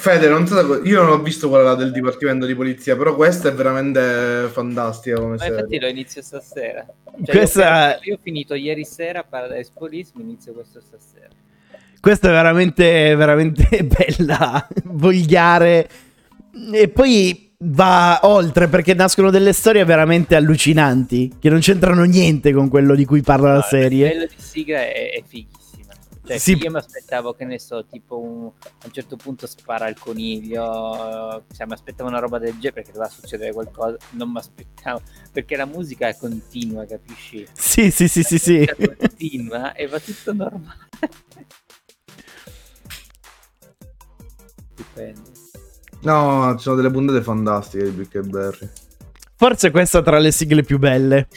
Fede, non so da... io non ho visto quella del dipartimento di polizia, però questa è veramente fantastica come serie. Ma infatti lo inizio stasera. Cioè, questa... io, io ho finito ieri sera Paradise Police, mi inizio questo stasera. Questa è veramente, veramente bella, volgare. E poi va oltre, perché nascono delle storie veramente allucinanti, che non c'entrano niente con quello di cui parla no, la serie. Il livello di sigla è, è figo. Cioè, sì. Io mi aspettavo, che ne so, tipo un, a un certo punto spara il coniglio, cioè, mi aspettavo una roba del genere, perché doveva succedere qualcosa, non mi aspettavo, perché la musica è continua, capisci? Sì, sì, sì, la sì, sì. Continua e va tutto normale. Dipende. No, ci sono delle puntate fantastiche di Brickleberry. Forse questa tra le sigle più belle.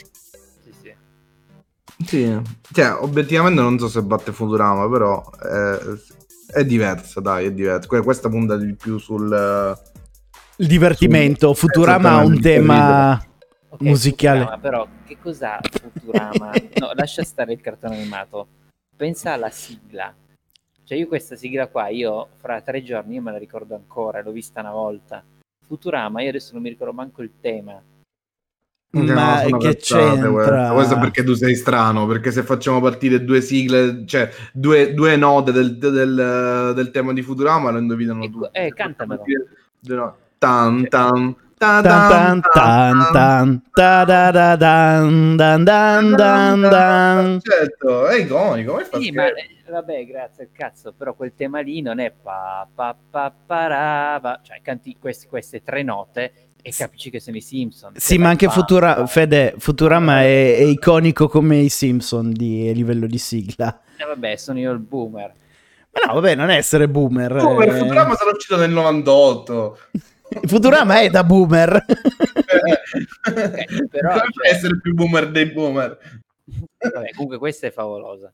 Sì, cioè, obiettivamente non so se batte Futurama, però è, è diversa, dai, è diversa. Questa punta di più sul il divertimento. Sul... Futurama ha un tema okay, musicale. Futurama, però, che cos'ha Futurama? No, lascia stare il cartone animato. Pensa alla sigla. Cioè, io questa sigla qua, io fra tre giorni, io me la ricordo ancora, l'ho vista una volta. Futurama, io adesso non mi ricordo manco il tema. Ma no, che c'entra questa. Questo perché tu sei strano, perché se facciamo partire due sigle, cioè due, due note del, del, del tema di Futurama, lo indovinano tutti. Eh, cantamelo. Tan tan tan tan tan tan. Certo, è iconico. Sì, ma vabbè, grazie al cazzo, però quel tema lì non è pa pa pa pa, cioè canti queste queste tre note e capisci che sono i Simpson. Sì, ma anche Futura... Fede, Futurama è, è iconico come i Simpson di, a livello di sigla. Eh vabbè, sono io il boomer. Ma no, vabbè, non essere boomer. Boomer, eh... Futurama sarà uscito nel novantotto. Futurama è da boomer. eh, però cioè... essere più boomer dei boomer. Vabbè, comunque questa è favolosa.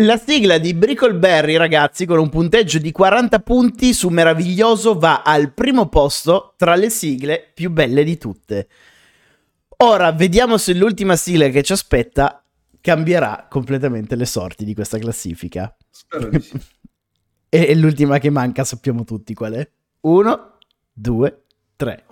La sigla di Brickleberry, ragazzi, con un punteggio di quaranta punti su Meraviglioso, va al primo posto tra le sigle più belle di tutte. Ora vediamo se l'ultima sigla che ci aspetta cambierà completamente le sorti di questa classifica. Spero di sì. E l'ultima che manca sappiamo tutti qual è. Uno, due, tre.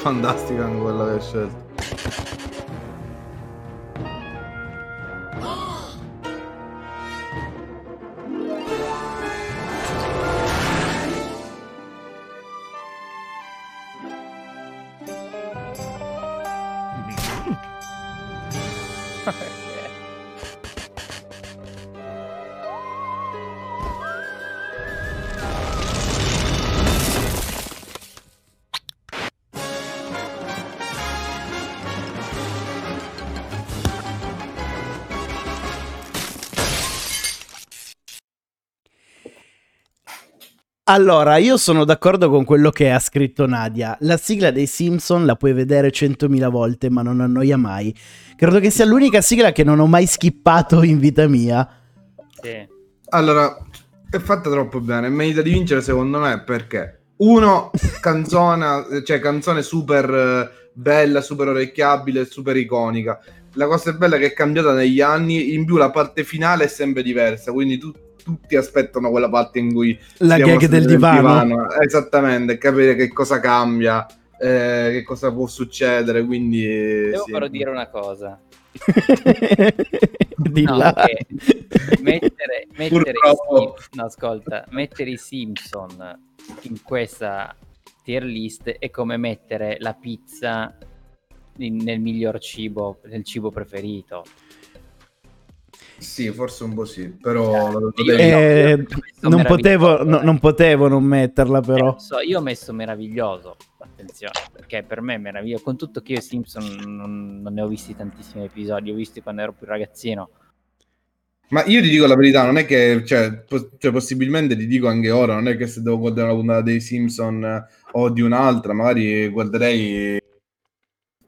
fantastica anche quella che hai scelto. Allora, io sono d'accordo con quello che ha scritto Nadia. La sigla dei Simpson la puoi vedere centomila volte, ma non annoia mai. Credo che sia l'unica sigla che non ho mai skippato in vita mia. Sì. Allora, è fatta troppo bene. Merita di vincere, secondo me, perché uno, canzona, cioè canzone super bella, super orecchiabile, super iconica. La cosa bella è che è cambiata negli anni. In più la parte finale è sempre diversa, quindi tu tutti aspettano quella parte in cui la gag del divano. divano esattamente, capire che cosa cambia, eh, che cosa può succedere, quindi devo sì. Però dire una cosa di no, là. Okay. mettere, mettere i, no, ascolta, mettere i Simpson in questa tier list è come mettere la pizza in, nel miglior cibo, nel cibo preferito. Sì, forse un po' sì, però eh, no, non potevo no, non potevo non metterla, però eh, so, io ho messo meraviglioso, attenzione, perché per me è meraviglioso, con tutto che io Simpson non, non ne ho visti tantissimi episodi, ho visti quando ero più ragazzino. Ma io ti dico la verità, non è che cioè, po- cioè possibilmente ti dico anche ora, non è che se devo guardare una puntata dei Simpson o di un'altra, magari guarderei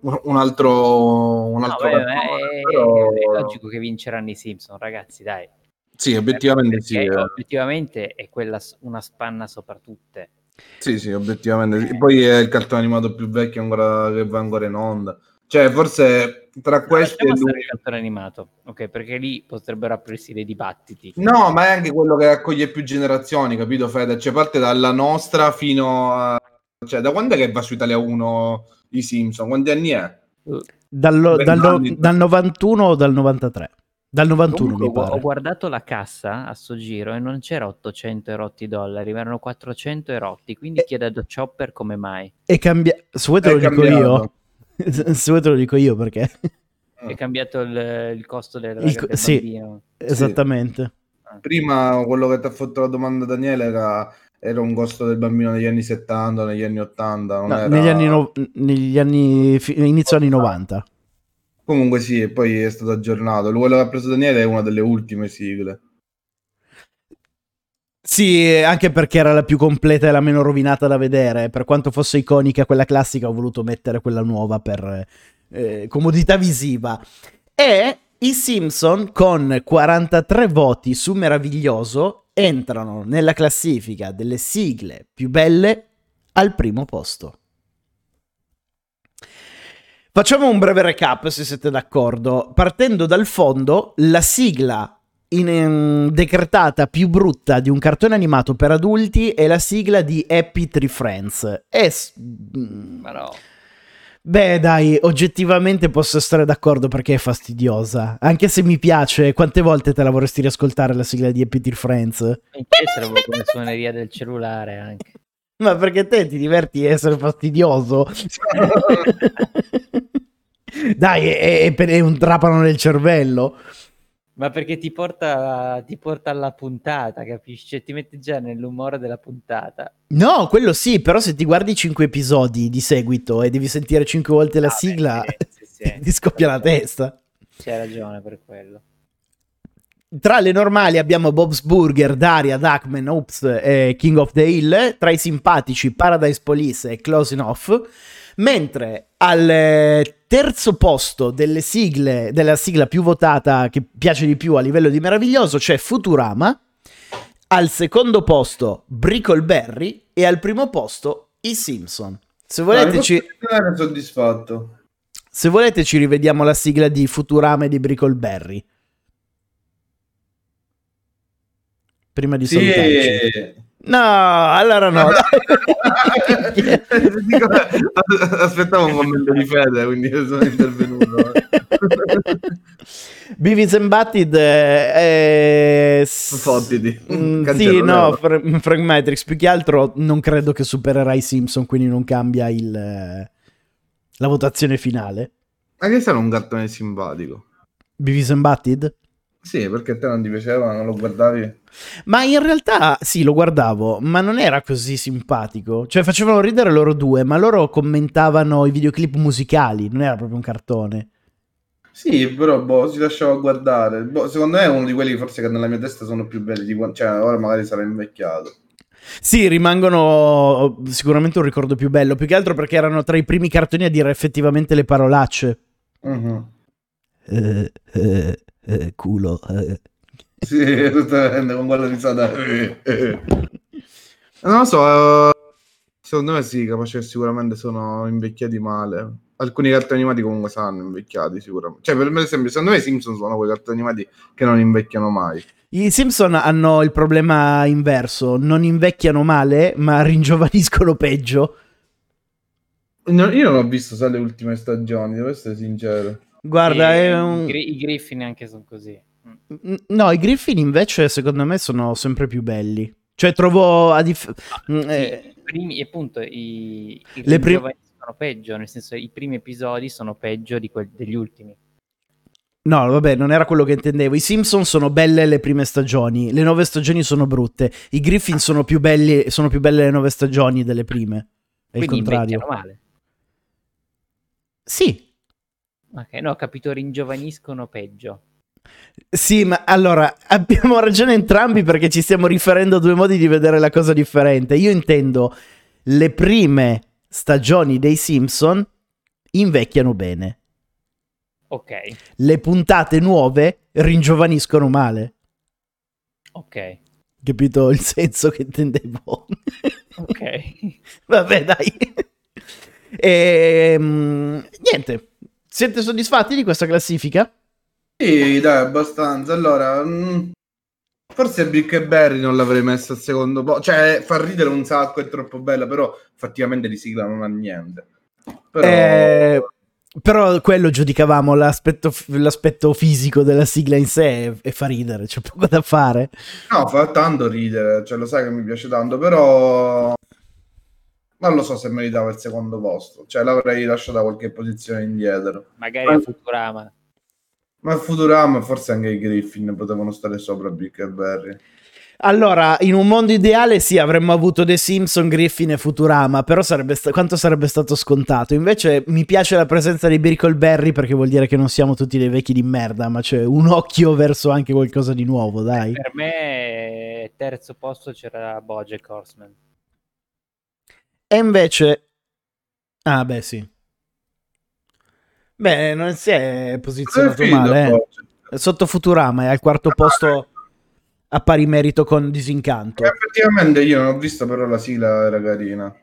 un altro un altro no, beh, beh, però... è logico che vinceranno i Simpson, ragazzi, dai. Sì, obiettivamente perché sì. Eh. Obiettivamente è quella una spanna sopra tutte. Sì, sì, obiettivamente. Eh. Poi è il cartone animato più vecchio ancora che va ancora in onda. Cioè, forse tra questi no, e lui... il cartone animato, ok, perché lì potrebbero aprirsi dei dibattiti. No, ma è anche quello che accoglie più generazioni, capito, Fede? Cioè, parte dalla nostra fino a cioè, da quando è che va su Italia uno i Simpson? Quanti anni è? Dallo, dallo, dal novantuno o dal novantatré? Dal novantuno. Comunque, mi pare. Ho guardato la cassa a sto giro e non c'era ottocento erotti dollari, erano quattrocento erotti, quindi e... chiedo a Chopper come mai. E cambia... Se vuoi te lo dico io. Se vuoi te lo dico io perché. È cambiato il, il costo del, il co- del sì, bambino. Esattamente. Sì. Prima quello che ti ha fatto la domanda Daniele era... era un costo del bambino negli anni settanta, negli anni ottanta, non no, era... negli anni, no... negli anni... inizio anni novanta. Comunque sì, e poi è stato aggiornato. Quello che ha preso Daniele è una delle ultime sigle. Sì, anche perché era la più completa e la meno rovinata da vedere. Per quanto fosse iconica quella classica, ho voluto mettere quella nuova per eh, comodità visiva. E i Simpson con quarantatré voti su meraviglioso entrano nella classifica delle sigle più belle al primo posto. Facciamo un breve recap, se siete d'accordo. Partendo dal fondo, la sigla in, in, decretata più brutta di un cartone animato per adulti è la sigla di Happy Tree Friends. E... Ma no. Beh dai, oggettivamente posso stare d'accordo perché è fastidiosa. Anche se mi piace, quante volte te la vorresti riascoltare la sigla di Happy Tree Friends? Anche se la volevo come suoneria del cellulare anche. Ma perché te ti diverti a essere fastidioso? Dai, è, è, è un trapano nel cervello. Ma perché ti porta, ti porta alla puntata, capisci? Cioè, ti mette già nell'umore della puntata. No, quello sì, però se ti guardi cinque episodi di seguito e devi sentire cinque volte la ah, sigla, beh, sì, sì, sì. ti scoppia la testa. C'è ragione per quello. Tra le normali abbiamo Bob's Burger, Daria, Duckman, Oops e King of the Hill. Tra i simpatici Paradise Police e Close Enough. Mentre al terzo posto delle sigle, della sigla più votata che piace di più a livello di meraviglioso c'è Futurama, al secondo posto Brickleberry e al primo posto i Simpson. Se volete no, ci soddisfatto. Se volete ci rivediamo la sigla di Futurama e di Brickleberry. Prima di sì. salutarci. No, allora no. Dico, aspettavo un commento di Fede, quindi sono intervenuto. Beavis and Butt-Head è... fottiti. Mm, sì, no, fra- Frank Matrix, più che altro non credo che supererà i Simpson, quindi non cambia il, la votazione finale. Ma che sarà un gattone simpatico? Beavis and Butt-Head? Sì, perché te non ti piaceva, non lo guardavi? Ma in realtà sì, lo guardavo, ma non era così simpatico. Cioè facevano ridere loro due, ma loro commentavano i videoclip musicali, non era proprio un cartone. Sì, però boh, si lasciava guardare. Boh, secondo me è uno di quelli forse che nella mia testa sono più belli, tipo, cioè ora magari sarà invecchiato. Sì, rimangono sicuramente un ricordo più bello, più che altro perché erano tra i primi cartoni a dire effettivamente le parolacce. Uh-huh. Eh, eh. Eh, culo eh. Sì, totalmente, con quella risata eh, eh. Non lo so, secondo me sì, capace che sicuramente sono invecchiati male. Alcuni cartoni animati comunque saranno invecchiati sicuramente. Cioè per me, secondo me i Simpson sono quei cartoni animati che non invecchiano mai. I Simpson hanno il problema inverso, non invecchiano male ma ringiovaniscono peggio. No, io non ho visto sai, le ultime stagioni, devo essere sincero. Guarda, e, è un... i Griffin anche sono così. No, i Griffin invece secondo me sono sempre più belli. Cioè trovo a dif... no, eh... i primi, appunto, i, i le primi sono peggio, nel senso i primi episodi sono peggio di quelli degli ultimi. No, vabbè, non era quello che intendevo. I Simpson sono belle le prime stagioni, le nove stagioni sono brutte. I Griffin ah. sono più belli, sono più belle le nove stagioni delle prime. È quindi il contrario. Male. Sì. Ok, no, ho capito, ringiovaniscono peggio. Sì, ma allora abbiamo ragione entrambi perché ci stiamo riferendo a due modi di vedere la cosa differente. Io intendo le prime stagioni dei Simpson invecchiano bene. Ok. Le puntate nuove ringiovaniscono male. Ok. Capito il senso che intendevo? Ok. Vabbè, dai. E, mh, niente. Siete soddisfatti di questa classifica? Sì, dai, abbastanza. Allora, mh, forse Brickleberry non l'avrei messa al secondo po'. Cioè, fa ridere un sacco, è troppo bella, però effettivamente di sigla non ha niente. Però, eh, però quello giudicavamo, l'aspetto, l'aspetto fisico della sigla in sé e fa ridere, c'è poco da fare. No, fa tanto ridere, cioè lo sai che mi piace tanto, però... non lo so se meritava il secondo posto, cioè l'avrei lasciata qualche posizione indietro. Magari ma... Futurama. Ma Futurama forse anche i Griffin potevano stare sopra Brickleberry. Allora, in un mondo ideale sì, avremmo avuto The Simpson, Griffin e Futurama, però sarebbe sta- quanto sarebbe stato scontato. Invece mi piace la presenza di Brickleberry perché vuol dire che non siamo tutti dei vecchi di merda, ma c'è un occhio verso anche qualcosa di nuovo, dai. Per me terzo posto c'era Bojack Horseman. E invece... ah, beh, sì. Beh, non si è posizionato è male. Eh. Sotto Futurama è al quarto ah, posto a pari merito con Disincanto. Effettivamente io non ho visto, però la sigla era carina.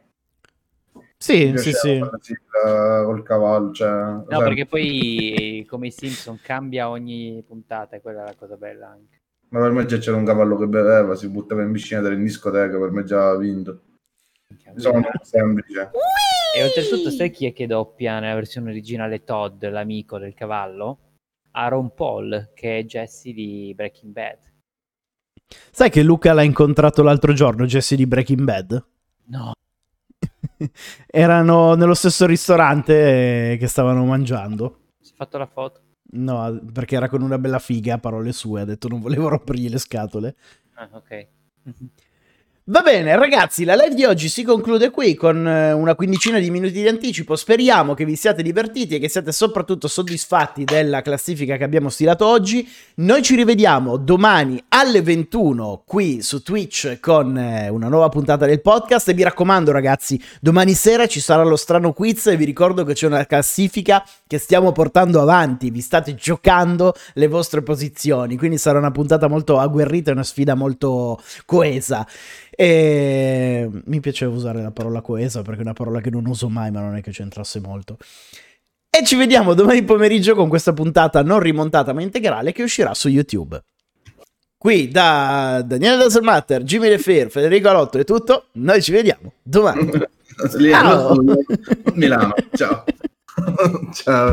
Sì, sì, sì. La sigla col cavallo, cioè... no, sempre. Perché poi come i Simpson cambia ogni puntata e quella è la cosa bella anche. Ma per me già c'era un cavallo che beveva, si buttava in piscina delle discoteche, per me già ha vinto. Sono semplice. E oltretutto sai chi è che doppia nella versione originale Todd, l'amico del cavallo? Aaron Paul, che è Jesse di Breaking Bad. Sai che Luca l'ha incontrato l'altro giorno, Jesse di Breaking Bad? No. Erano nello stesso ristorante che stavano mangiando. Si è fatto la foto? No, perché era con una bella figa, parole sue, ha detto non volevo rompergli le scatole. Ah, ok. Va bene ragazzi, la live di oggi si conclude qui con una quindicina di minuti di anticipo, speriamo che vi siate divertiti e che siate soprattutto soddisfatti della classifica che abbiamo stilato oggi. Noi ci rivediamo domani alle ventuno qui su Twitch con una nuova puntata del podcast e mi raccomando ragazzi, domani sera ci sarà lo strano quiz e vi ricordo che c'è una classifica che stiamo portando avanti, vi state giocando le vostre posizioni, quindi sarà una puntata molto agguerrita e una sfida molto coesa. E mi piaceva usare la parola coesa perché è una parola che non uso mai, ma non è che c'entrasse molto. E ci vediamo domani pomeriggio con questa puntata non rimontata ma integrale che uscirà su YouTube. Qui da Daniele Doesn't Matter, Jimmy Refer, Federico Alotto è tutto. Noi ci vediamo domani. Lì, ciao. Milano. Ciao. Ciao.